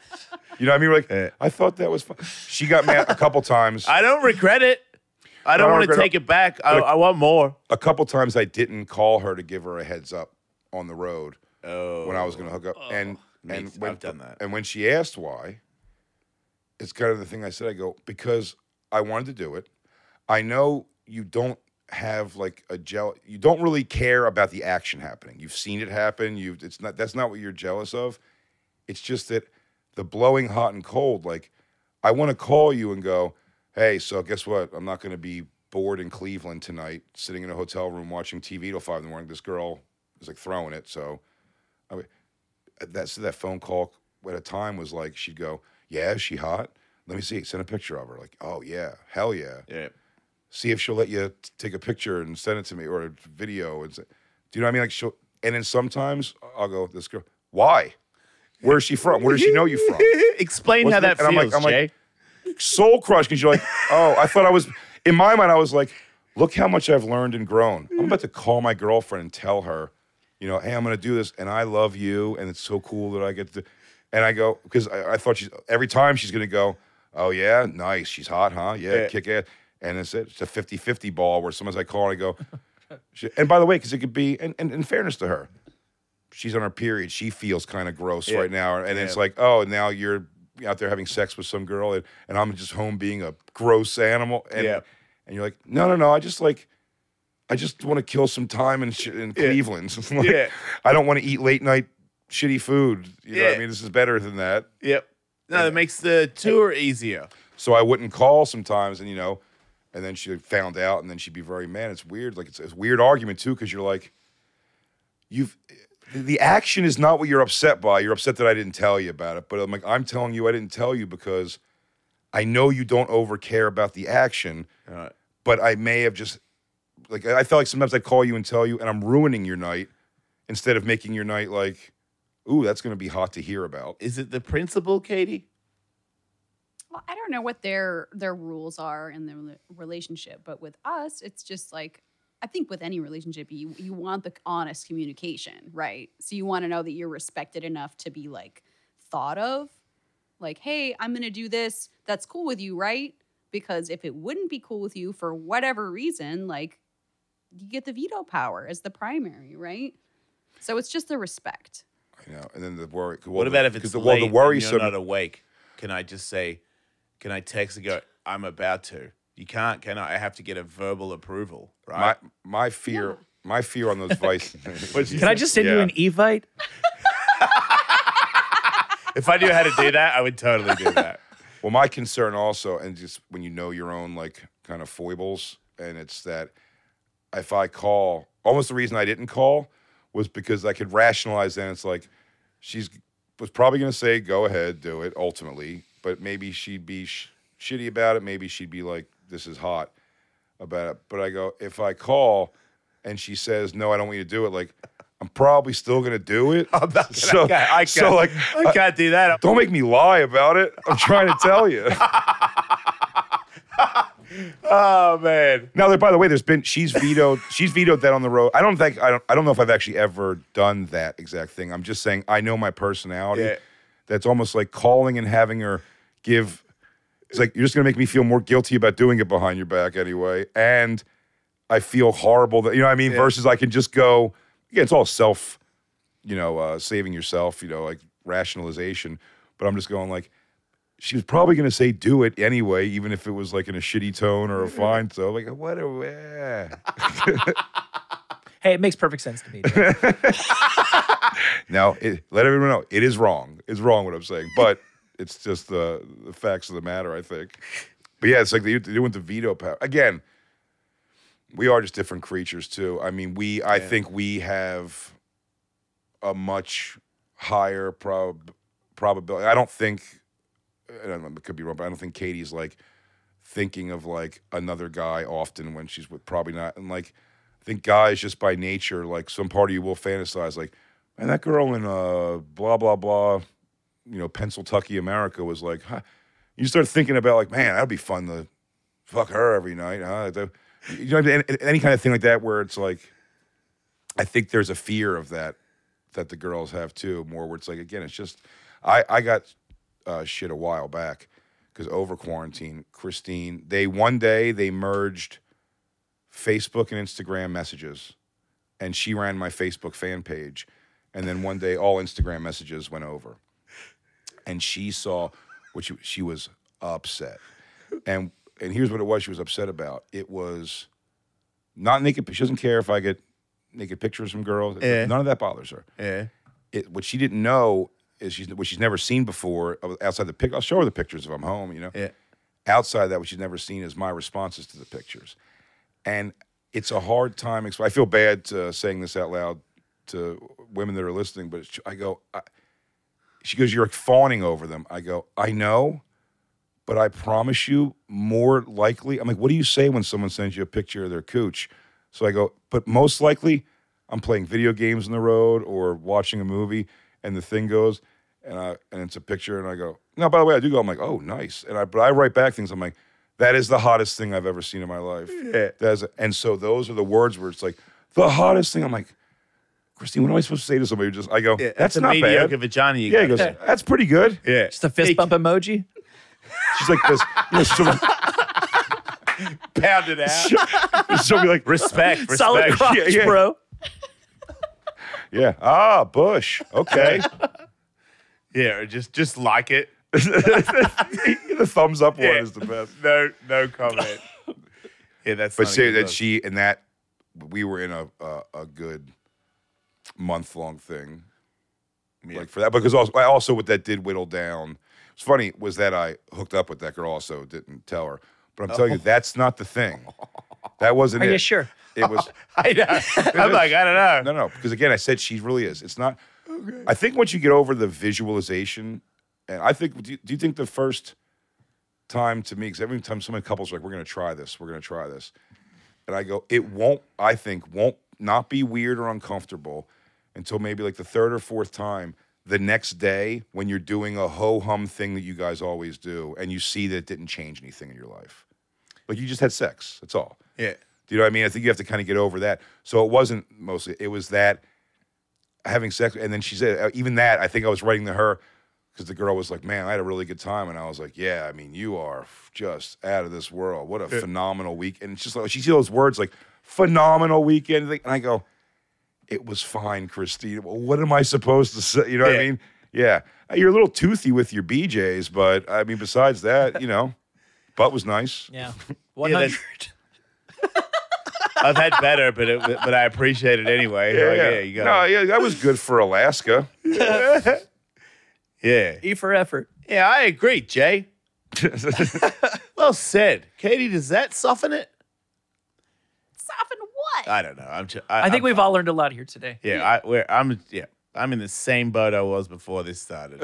You know what I mean? We're like, I thought that was fun. She got mad a couple times. I don't regret it. I don't want to take it back. I want more. A couple times I didn't call her to give her a heads up on the road when I was going to hook up. Oh. I've done that. And when she asked why, it's kind of the thing I said. I go, because I wanted to do it. I know you don't have like you don't really care about the action happening. You've seen it happen. That's not what you're jealous of. It's just that the blowing hot and cold, like I want to call you and go, hey, so guess what? I'm not going to be bored in Cleveland tonight, sitting in a hotel room watching TV till 5 in the morning. This girl is like throwing it. So I mean, that phone call at a time was like, she'd go, yeah, is she hot? Let me see. Send a picture of her. Like, oh, yeah. Hell yeah. Yeah. See if she'll let you take a picture and send it to me or a video. And say, do you know what I mean? Like, and then sometimes I'll go, this girl, why? Where is she from? Where does she know you from? Explain how that feels, I'm Jay. Like, soul crush. Because you're like, oh, I thought I was, in my mind, I was like, look how much I've learned and grown. I'm about to call my girlfriend and tell her, you know, hey, I'm going to do this, and I love you, and it's so cool that I get to. And I go, because I thought every time she's going to go, oh, yeah, nice, she's hot, huh? Yeah, kick ass. And it's it. It's a 50-50 ball where sometimes I call and I go, and by the way, because it could be, and in fairness to her, she's on her period. She feels kind of gross right now. And it's like, oh, now you're out there having sex with some girl, and I'm just home being a gross animal. And and you're like, no, I just want to kill some time in Cleveland. Like, I don't want to eat late night shitty food. You know what I mean? This is better than that. Yep. No, it makes the tour easier. So I wouldn't call sometimes, and and then she found out, and then she'd be very mad. It's weird. Like, it's a weird argument too, because you're like, the action is not what you're upset by. You're upset that I didn't tell you about it. But I'm like, I'm telling you I didn't tell you because I know you don't overcare about the action. But I may have just, like, I feel like sometimes I call you and tell you, and I'm ruining your night instead of making your night like, ooh, that's going to be hot to hear about. Is it the principal, Katie? Well, I don't know what their rules are in the relationship, but with us, it's just like, I think with any relationship, you want the honest communication, right? So you want to know that you're respected enough to be, like, thought of. Like, hey, I'm going to do this. That's cool with you, right? Because if it wouldn't be cool with you for whatever reason, like, you get the veto power as the primary, right? So it's just the respect. I know. And then the worry. Well, what about if it's late the worry and you're not awake? Can I just say, can I text and go, I'm about to? You can't, can I? I have to get a verbal approval, right? My fear on those vices. Can I just send you an e-vite? If I knew how to do that, I would totally do that. Well, my concern also, and just when you know your own, like, kind of foibles, and it's that if I call, almost the reason I didn't call was because I could rationalize then. It's like, she was probably going to say, go ahead, do it, ultimately. But maybe she'd be shitty about it. Maybe she'd be like, this is hot about it. But I go, if I call and she says, no, I don't want you to do it, like, I'm probably still going to do it. I can't do that. Don't make me lie about it. I'm trying to tell you. Oh, man. Now, by the way, she's vetoed that on the road. I don't know if I've actually ever done that exact thing. I'm just saying I know my personality. Yeah. That's almost like calling and having her give. It's like, you're just going to make me feel more guilty about doing it behind your back anyway. And I feel horrible that, you know what I mean? Yeah. Versus I can just go, yeah, it's all self, saving yourself, like rationalization. But I'm just going like, she was probably going to say do it anyway, even if it was like in a shitty tone or a fine tone. Like, what Hey, it makes perfect sense to me. Now, let everyone know, it is wrong. It's wrong what I'm saying. But it's just the facts of the matter, I think. But yeah, it's like they went to veto power. Again, we are just different creatures too. I mean, I think we have a much higher probability. I don't think, and I could be wrong, but I don't think Katie's like thinking of like another guy often when she's with, probably not. And like, I think guys just by nature, like some part of you will fantasize like, man, that girl in blah, blah, blah, Pennsylvania, America was like, huh. You start thinking about like, man, that'd be fun to fuck her every night, huh? You know what I mean? Any kind of thing like that where it's like, I think there's a fear of that the girls have too, more where it's like, again, it's just, I got shit a while back because over quarantine, Christine, one day they merged Facebook and Instagram messages, and she ran my Facebook fan page, and then one day all Instagram messages went over, and she saw what she was upset, and here's what it was she was upset about. It was not naked. She doesn't care if I get naked pictures from girls. Yeah. None of that bothers her. Yeah. What she didn't know is what she's never seen before outside the pic. I'll show her the pictures if I'm home, Yeah. Outside that, what she's never seen is my responses to the pictures. And it's a hard time. I feel bad saying this out loud to women that are listening, but she goes, you're fawning over them. I go, I know. But I promise you, more likely, I'm like, what do you say when someone sends you a picture of their cooch? So I go, but most likely, I'm playing video games on the road or watching a movie, and the thing goes, and it's a picture, and I go, no, by the way, I do go, I'm like, oh, nice. But I write back things, I'm like, that is the hottest thing I've ever seen in my life. Yeah. And so those are the words where it's like, the hottest thing. I'm like, Christine, what am I supposed to say to somebody? I go, yeah, that's not bad. Mediocre vagina you got. He goes, that's pretty good. Yeah. Just a fist bump emoji? She's like this, pounded out. She'll be like, respect, solid crotch, bro. Yeah. Ah, Bush. Okay. Yeah, or just like it. The thumbs up one is the best. No comment. Yeah, that's. But see that she and that we were in a good month long thing, like for that. Because also what that did whittle down. It's funny was that I hooked up with that girl. Also didn't tell her, but I'm telling you that's not the thing. That wasn't it. Are you sure? It was. I know. I'm like I don't know. No, because again I said she really is. It's not. Okay. I think once you get over the visualization. And I think, do you think the first time to me, because every time so many couples are like, we're going to try this. And I go, it won't not be weird or uncomfortable until maybe like the third or fourth time the next day when you're doing a ho-hum thing that you guys always do and you see that it didn't change anything in your life. Like you just had sex, that's all. Yeah. Do you know what I mean? I think you have to kind of get over that. So it wasn't mostly, it was that having sex. And then she said, even that, I think I was writing to her, because the girl was like, man, I had a really good time. And I was like, yeah, I mean, you are just out of this world. What a phenomenal weekend. And it's just like, she sees those words like, phenomenal weekend. And I go, it was fine, Christine. Well, what am I supposed to say? You know what I mean? Yeah. You're a little toothy with your BJs, but I mean, besides that, you know, butt was nice. Yeah. 100. I've had better, but I appreciate it anyway. Yeah, like, you got that was good for Alaska. Yeah. E for effort. Yeah, I agree, Jay. Well said. Katie, does that soften it? Soften what? I don't know. I think we've all learned a lot here today. Yeah, yeah. I'm in the same boat I was before this started.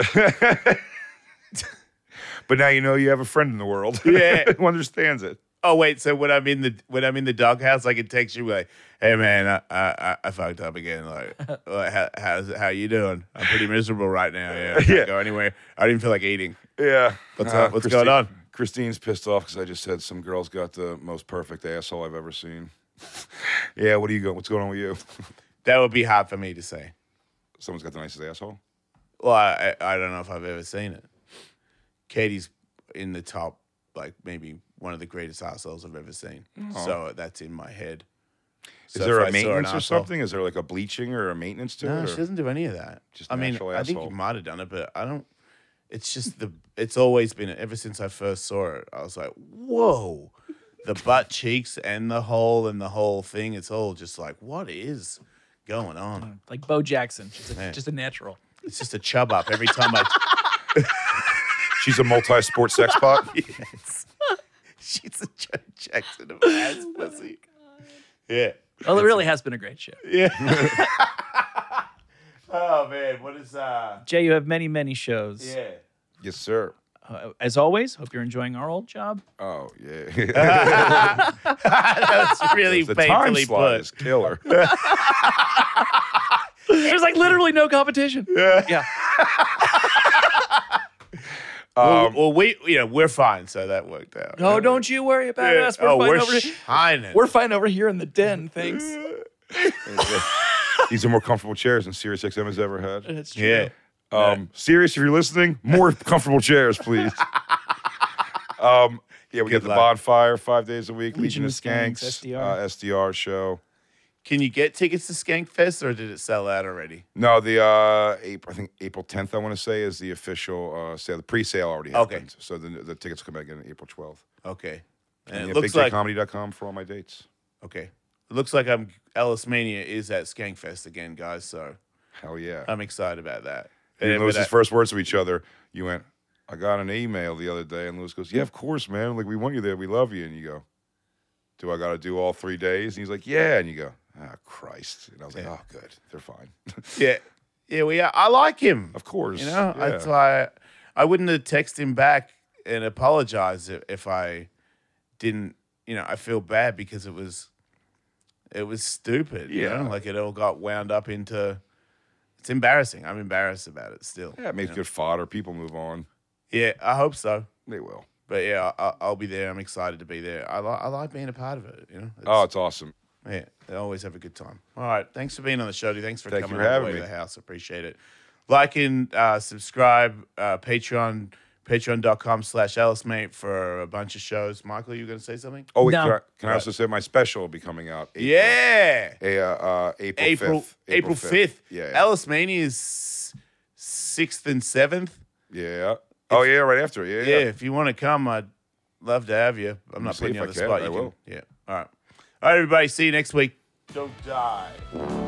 But now you know you have a friend in the world who understands it. Oh wait, so when I'm in the doghouse, I can text you like, "Hey man, I fucked up again. Like how you doing? I'm pretty miserable right now. Yeah, I can't go anywhere. I didn't feel like eating. Yeah, what's up? What's going on? Christine's pissed off because I just said some girl's got the most perfect asshole I've ever seen. Yeah, what are you going? What's going on with you? That would be hard for me to say. Someone's got the nicest asshole. Well, I don't know if I've ever seen it. Katie's in the top, like maybe. One of the greatest assholes I've ever seen. Aww. So that's in my head. Is there a maintenance or something? Is there like a bleaching or a maintenance to it? No, she doesn't do any of that. Just natural asshole. I think you might have done it, but I don't. It's just it's always been, ever since I first saw it, I was like, whoa. The butt cheeks and the whole thing, it's all just like, what is going on? Like Bo Jackson. Just a natural. It's just a chub up every time I. She's a multi-sport sex bot? Yes. She's a Joe Jackson of ass pussy. Oh yeah. Well, it really has been a great show. Yeah. Oh man, what is Jay? You have many, many shows. Yeah. Yes, sir. As always, hope you're enjoying our old job. Oh yeah. That's really painfully put. Killer. There's like literally no competition. Yeah. Well, we're fine, so that worked out. No, don't you worry about us. We're fine over here in the den, thanks. These are more comfortable chairs than Sirius XM has ever had. That's true. Yeah. Sirius, if you're listening, more comfortable chairs, please. We got the bonfire 5 days a week. Legion of Skanks, SDR show. Can you get tickets to Skankfest, or did it sell out already? No, the April 10th, I want to say, is the official sale. The pre-sale already happened. Okay. So the tickets come back in April 12th. Okay. And it looks like BigJayComedy.com for all my dates. Okay. It looks like Ellis Mania is at Skankfest again, guys, so. Hell yeah. I'm excited about that. And Lewis's first words to each other, you went, I got an email the other day, and Lewis goes, yeah, of course, man. Like, we want you there. We love you. And you go, do I got to do all 3 days? And he's like, yeah. And you go, oh, Christ. And I was like, oh, good. They're fine. Yeah. Yeah, we are. I like him. Of course. You know, yeah. That's why I wouldn't have texted him back and apologized if I didn't, you know, I feel bad because it was stupid. Yeah. You know? Like it all got wound up into, it's embarrassing. I'm embarrassed about it still. Yeah, it makes good fodder. People move on. Yeah, I hope so. They will. But yeah, I'll be there. I'm excited to be there. I like being a part of it, you know. It's awesome. Yeah, they always have a good time. All right, thanks for being on the show, dude. Thanks for coming all the way to the house. Appreciate it. Like and subscribe, Patreon. Patreon.com/Ellismate for a bunch of shows. Michael, you going to say something? Oh, wait, no. Can I also say my special will be coming out? April, yeah. April 5th. April 5th. Yeah. Ellismania is 6th and 7th. Yeah. Oh, yeah, right after. Yeah, yeah. Yeah, if you want to come, I'd love to have you. I'm not putting you on the spot. I will. Yeah. All right. All right, everybody. See you next week. Don't die.